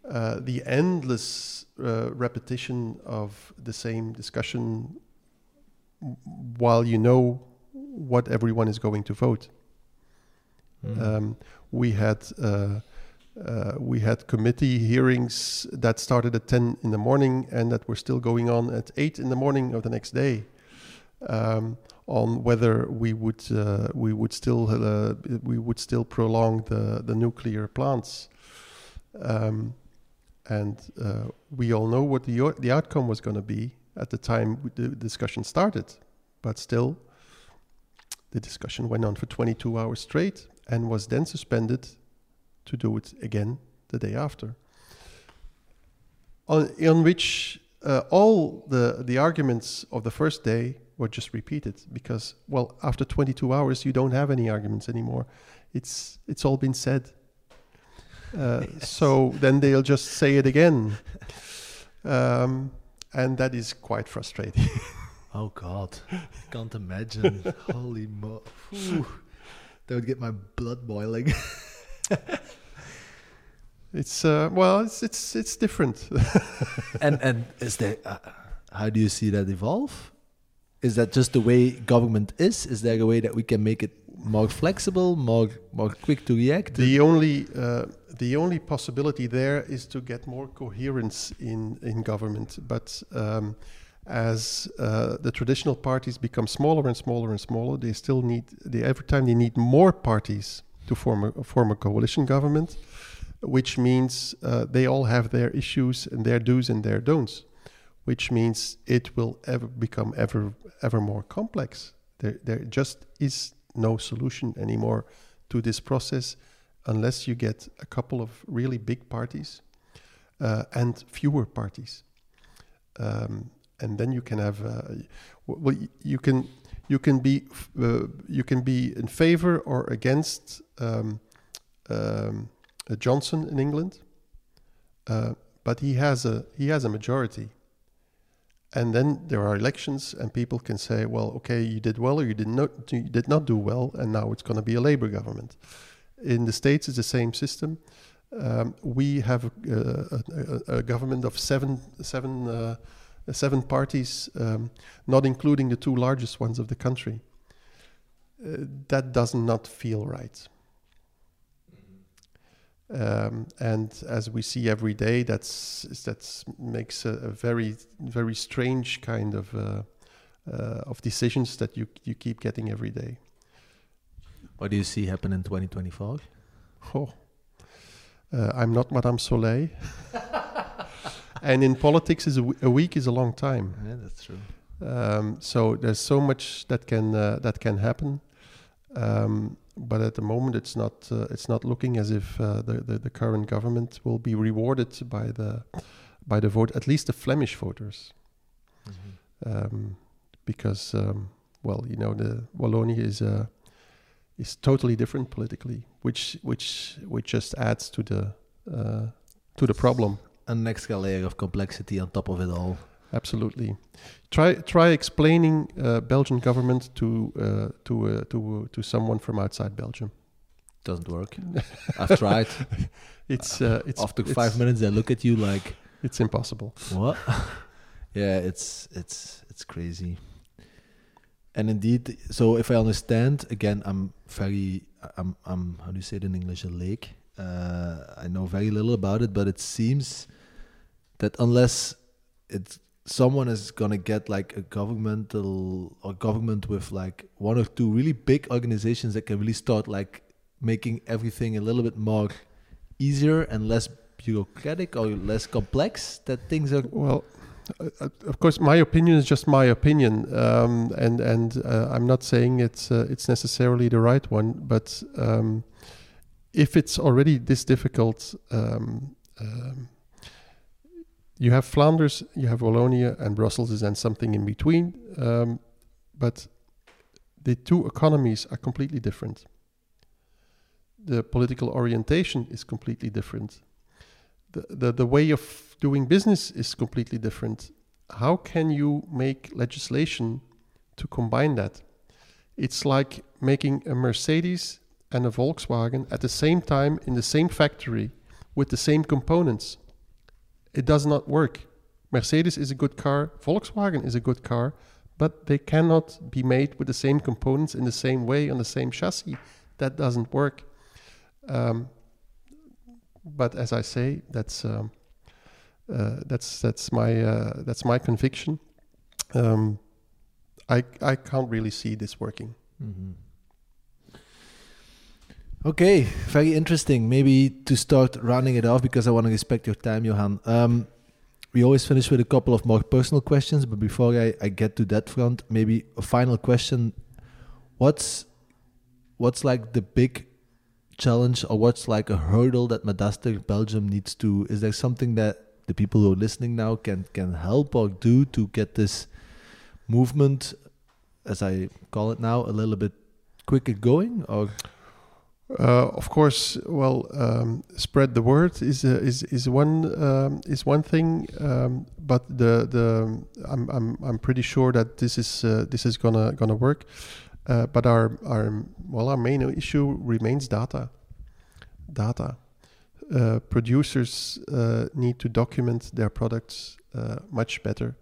uh, the endless uh, repetition of the same discussion while you know what everyone is going to vote. Mm. Um, we had uh, uh, we had committee hearings that started at ten in the morning and that were still going on at eight in the morning of the next day. Um, on whether we would uh, we would still uh, we would still prolong the, the nuclear plants, um, and uh, we all know what the the outcome was going to be at the time the discussion started, but still, the discussion went on for twenty-two hours straight and was then suspended to do it again the day after. On on which uh, all the the arguments of the first day. Or just repeat it because, well, after twenty-two hours, you don't have any arguments anymore. It's it's all been said. Uh, yes. So then they'll just say it again. Um, and that is quite frustrating. Oh, God. I can't imagine. Holy mo... Ooh, that would get my blood boiling. It's, uh, well, it's it's it's different. and, and is there... Uh, how do you see that evolve? Is that just the way government is? Is there a way that we can make it more flexible, more more quick to react? The only uh, the only possibility there is to get more coherence in, in government. But um, as uh, the traditional parties become smaller and smaller and smaller, they still need they every time they need more parties to form a form a coalition government, which means uh, they all have their issues and their do's and their don'ts. Which means it will ever become ever ever more complex. There, there just is no solution anymore to this process unless you get a couple of really big parties uh, and fewer parties, um, and then you can have uh, well you can you can be uh, you can be in favor or against um, um, Johnson in England, uh, but he has a he has a majority. And then there are elections and people can say, well, okay, you did well or you did not you did not do well, and now it's going to be a Labour government. In the States, it's the same system. Um, we have a, a, a government of seven, seven, uh, seven parties, um, not including the two largest ones of the country. Uh, that does not feel right. Um, and as we see every day, that's that's makes a, a very very strange kind of uh, uh, of decisions that you you keep getting every day. What do you see happen in twenty twenty-four? Oh, uh, I'm not Madame Soleil, and in politics, is a, w- a week is a long time. Yeah, that's true. Um, so there's so much that can uh, that can happen. Um, But at the moment, it's not uh, it's not looking as if uh, the, the the current government will be rewarded by the by the vote, at least the Flemish voters, mm-hmm. um, because, um, well, you know, the Wallonia is uh, is totally different politically, which which which just adds to the uh, to the problem. An extra layer of complexity on top of it all. Absolutely. Try try explaining uh, Belgian government to uh, to uh, to uh, to someone from outside Belgium. Doesn't work. I've tried. It's uh, it's after it's, five minutes they look at you like it's impossible. What? Yeah, it's it's it's crazy. And indeed, so if I understand, again, I'm very I'm I'm how do you say it in English? A lake. Uh, I know very little about it, but it seems that unless it's someone is gonna get like a governmental or government with like one or two really big organizations that can really start like making everything a little bit more easier and less bureaucratic or less complex, that things are well. Uh, of course, my opinion is just my opinion, um, and and uh, I'm not saying it's uh, it's necessarily the right one, but um, if it's already this difficult. Um, um, You have Flanders, you have Wallonia, and Brussels is then something in between. Um, but the two economies are completely different. The political orientation is completely different. The, the, the way of doing business is completely different. How can you make legislation to combine that? It's like making a Mercedes and a Volkswagen at the same time in the same factory with the same components. It does not work. Mercedes is a good car, Volkswagen is a good car, but they cannot be made with the same components in the same way on the same chassis. That doesn't work. Um, but as I say, that's um, uh, that's that's my uh, that's my conviction. Um, I I can't really see this working. Mm-hmm. Okay, very interesting. Maybe to start rounding it off, because I want to respect your time, Johan. Um, we always finish with a couple of more personal questions, but before I, I get to that front, maybe a final question. What's what's like the big challenge, or what's like a hurdle that Madaster Belgium needs to, is there something that the people who are listening now can, can help or do to get this movement, as I call it now, a little bit quicker going, or... Uh, of course, well, um, spread the word is uh, is is one um, is one thing, um, but the the I'm I'm I'm pretty sure that this is uh, this is gonna gonna work. Uh, but our our well our main issue remains data. Data. Uh, producers uh, need to document their products uh, much better,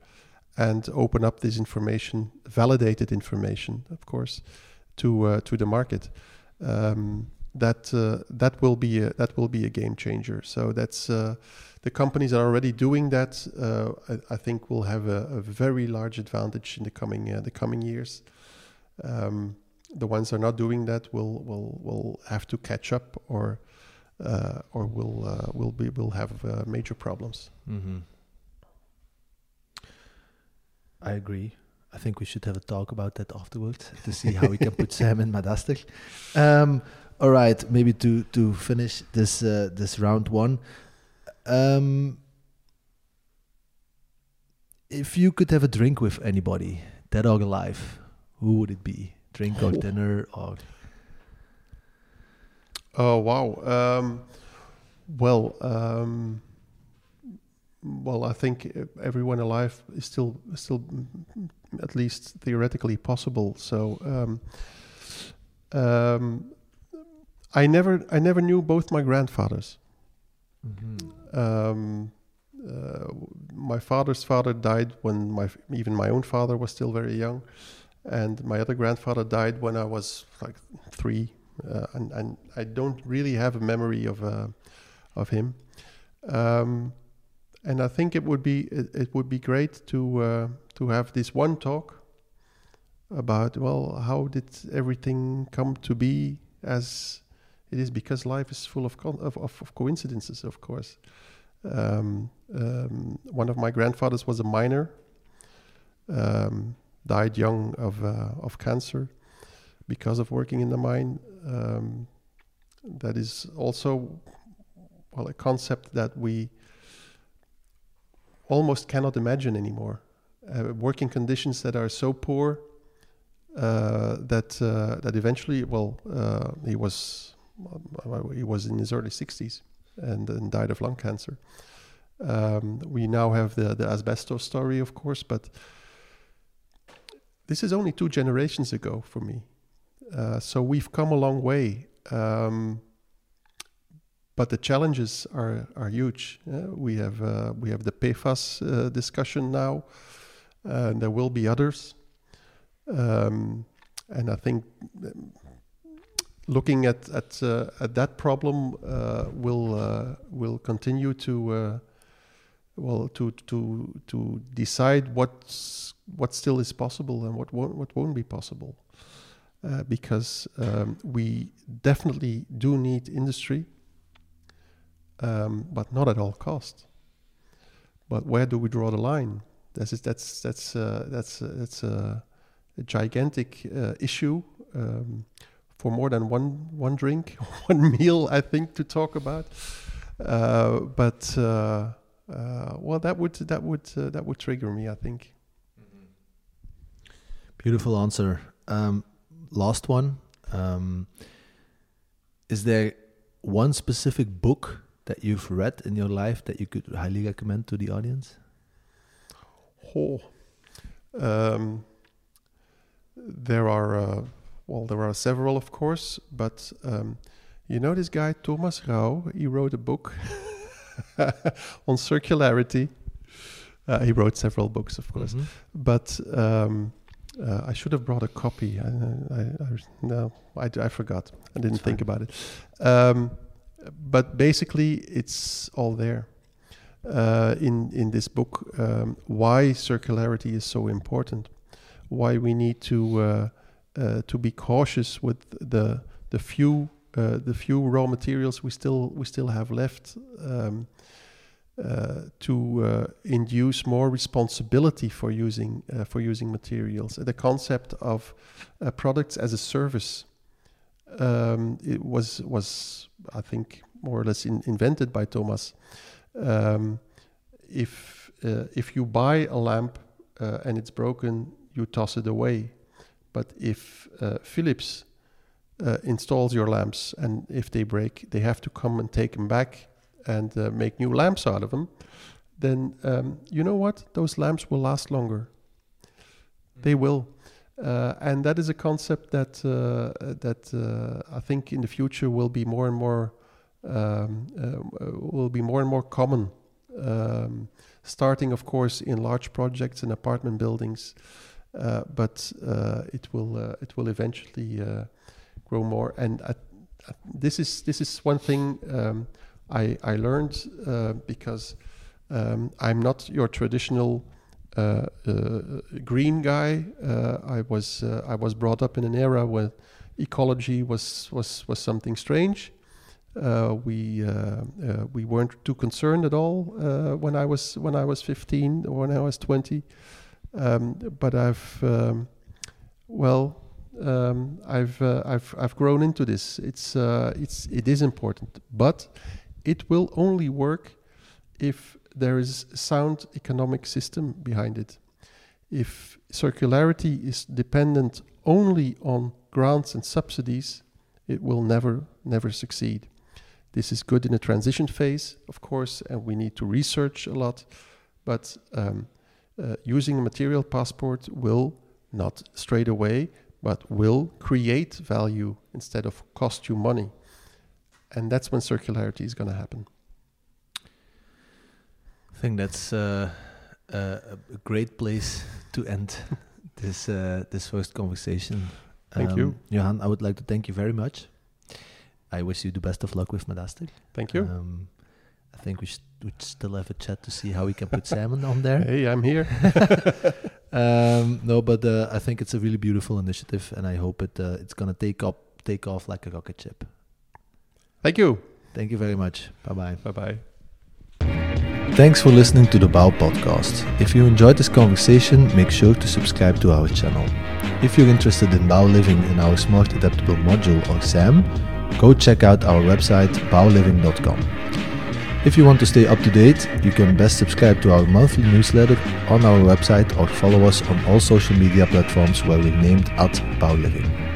and open up this information, validated information, of course, to uh, to the market. Um, that uh, that will be a, that will be a game changer. So that's uh, the companies that are already doing that. Uh, I, I think will have a, a very large advantage in the coming uh, the coming years. Um, the ones that are not doing that will will will have to catch up, or uh, or will uh, will be will have uh, major problems. Mm-hmm. I agree. I think we should have a talk about that afterwards to see how we can put Sam in Madaster. Um, all right, maybe to to finish this uh, this round one. Um, if you could have a drink with anybody, dead or alive, who would it be? Drink or oh. dinner or? Oh wow! Um, well. Um Well, I think everyone alive is still, still, at least theoretically possible. So, um, um, I never, I never knew both my grandfathers. Mm-hmm. Um, uh, my father's father died when my, even my own father was still very young, and my other grandfather died when I was like three, uh, and, and I don't really have a memory of, uh, of him. Um, And I think it would be it, it would be great to uh, to have this one talk about, well, how did everything come to be as it is, because life is full of con- of, of, of coincidences, of course. Um, um, one of my grandfathers was a miner, um, died young of uh, of cancer because of working in the mine. Um, that is also well a concept that we almost cannot imagine anymore. uh, working conditions that are so poor uh, that uh, that eventually, well, uh, he was he was in his early sixties and, and died of lung cancer. Um, we now have the, the asbestos story, of course, but this is only two generations ago for me. Uh, so we've come a long way, um, but the challenges are are huge. Yeah? We have uh, we have the P F A S uh, discussion now, uh, and there will be others. Um, and I think looking at at uh, at that problem uh, will uh, will continue to uh, well to to to decide what's what still is possible and what won't, what won't be possible. Uh, because um, we definitely do need industry, um, but not at all cost. But where do we draw the line? That's that's that's uh, that's uh, that's uh, a gigantic uh, issue um, for more than one one drink, one meal, I think, to talk about. Uh, but uh, uh, well, that would that would uh, that would trigger me, I think. Beautiful answer. Um, Last one, um, is there one specific book that you've read in your life that you could highly recommend to the audience? Oh, um, there are, uh, well, there are several, of course, but um, you know this guy, Thomas Rau, he wrote a book on circularity. Uh, he wrote several books, of course, mm-hmm. but... Um, Uh, I should have brought a copy. I, I, I, no, I, I forgot. I didn't That's think fine. about it. Um, but basically, it's all there uh, in in this book. Um, why circularity is so important. Why we need to uh, uh, to be cautious with the the few uh, the few raw materials we still we still have left. Um, Uh, to uh, induce more responsibility for using uh, for using materials. The concept of uh, products as a service um, it was was I think more or less in, invented by Thomas. Um, if uh, if you buy a lamp uh, and it's broken, you toss it away. But if uh, Philips uh, installs your lamps and if they break, they have to come and take them back and uh, make new lamps out of them, then um, you know what? Those lamps will last longer. Mm-hmm. They will. Uh, and that is a concept that uh, that uh, I think in the future will be more and more um, uh, will be more and more common, um, starting, of course, in large projects and apartment buildings, uh, but uh, it will uh, it will eventually uh, grow more. And I, I, this is this is one thing. Um, I, I learned uh, because um, I'm not your traditional uh, uh, green guy. Uh, I was uh, I was brought up in an era where ecology was was, was something strange. Uh, we uh, uh, we weren't too concerned at all uh, when I was when I was fifteen or when I was twenty. Um, but I've um, well. Um, I've uh, I've I've grown into this. It's uh, it's it is important, but it will only work if there is a sound economic system behind it. If circularity is dependent only on grants and subsidies, it will never never succeed. This is good in a transition phase, of course, and we need to research a lot. But um, uh, using a material passport will not straight away, but will create value instead of cost you money. And that's when circularity is going to happen. I think that's uh, uh, a great place to end this uh, this first conversation. Thank um, you. Johan, I would like to thank you very much. I wish you the best of luck with Madaster. Thank you. Um, I think we should we'd still have a chat to see how we can put salmon on there. Hey, I'm here. um, no, but uh, I think it's a really beautiful initiative, and I hope it uh, it's gonna take up take off like a rocket ship. Thank you. Thank you very much. Bye bye. Bye bye. Thanks for listening to the B A U podcast. If you enjoyed this conversation, make sure to subscribe to our channel. If you're interested in B A U Living in our Smart Adaptable Module or SAM, go check out our website bouwliving dot com. If you want to stay up to date, you can best subscribe to our monthly newsletter on our website or follow us on all social media platforms where we're named at Bouwliving.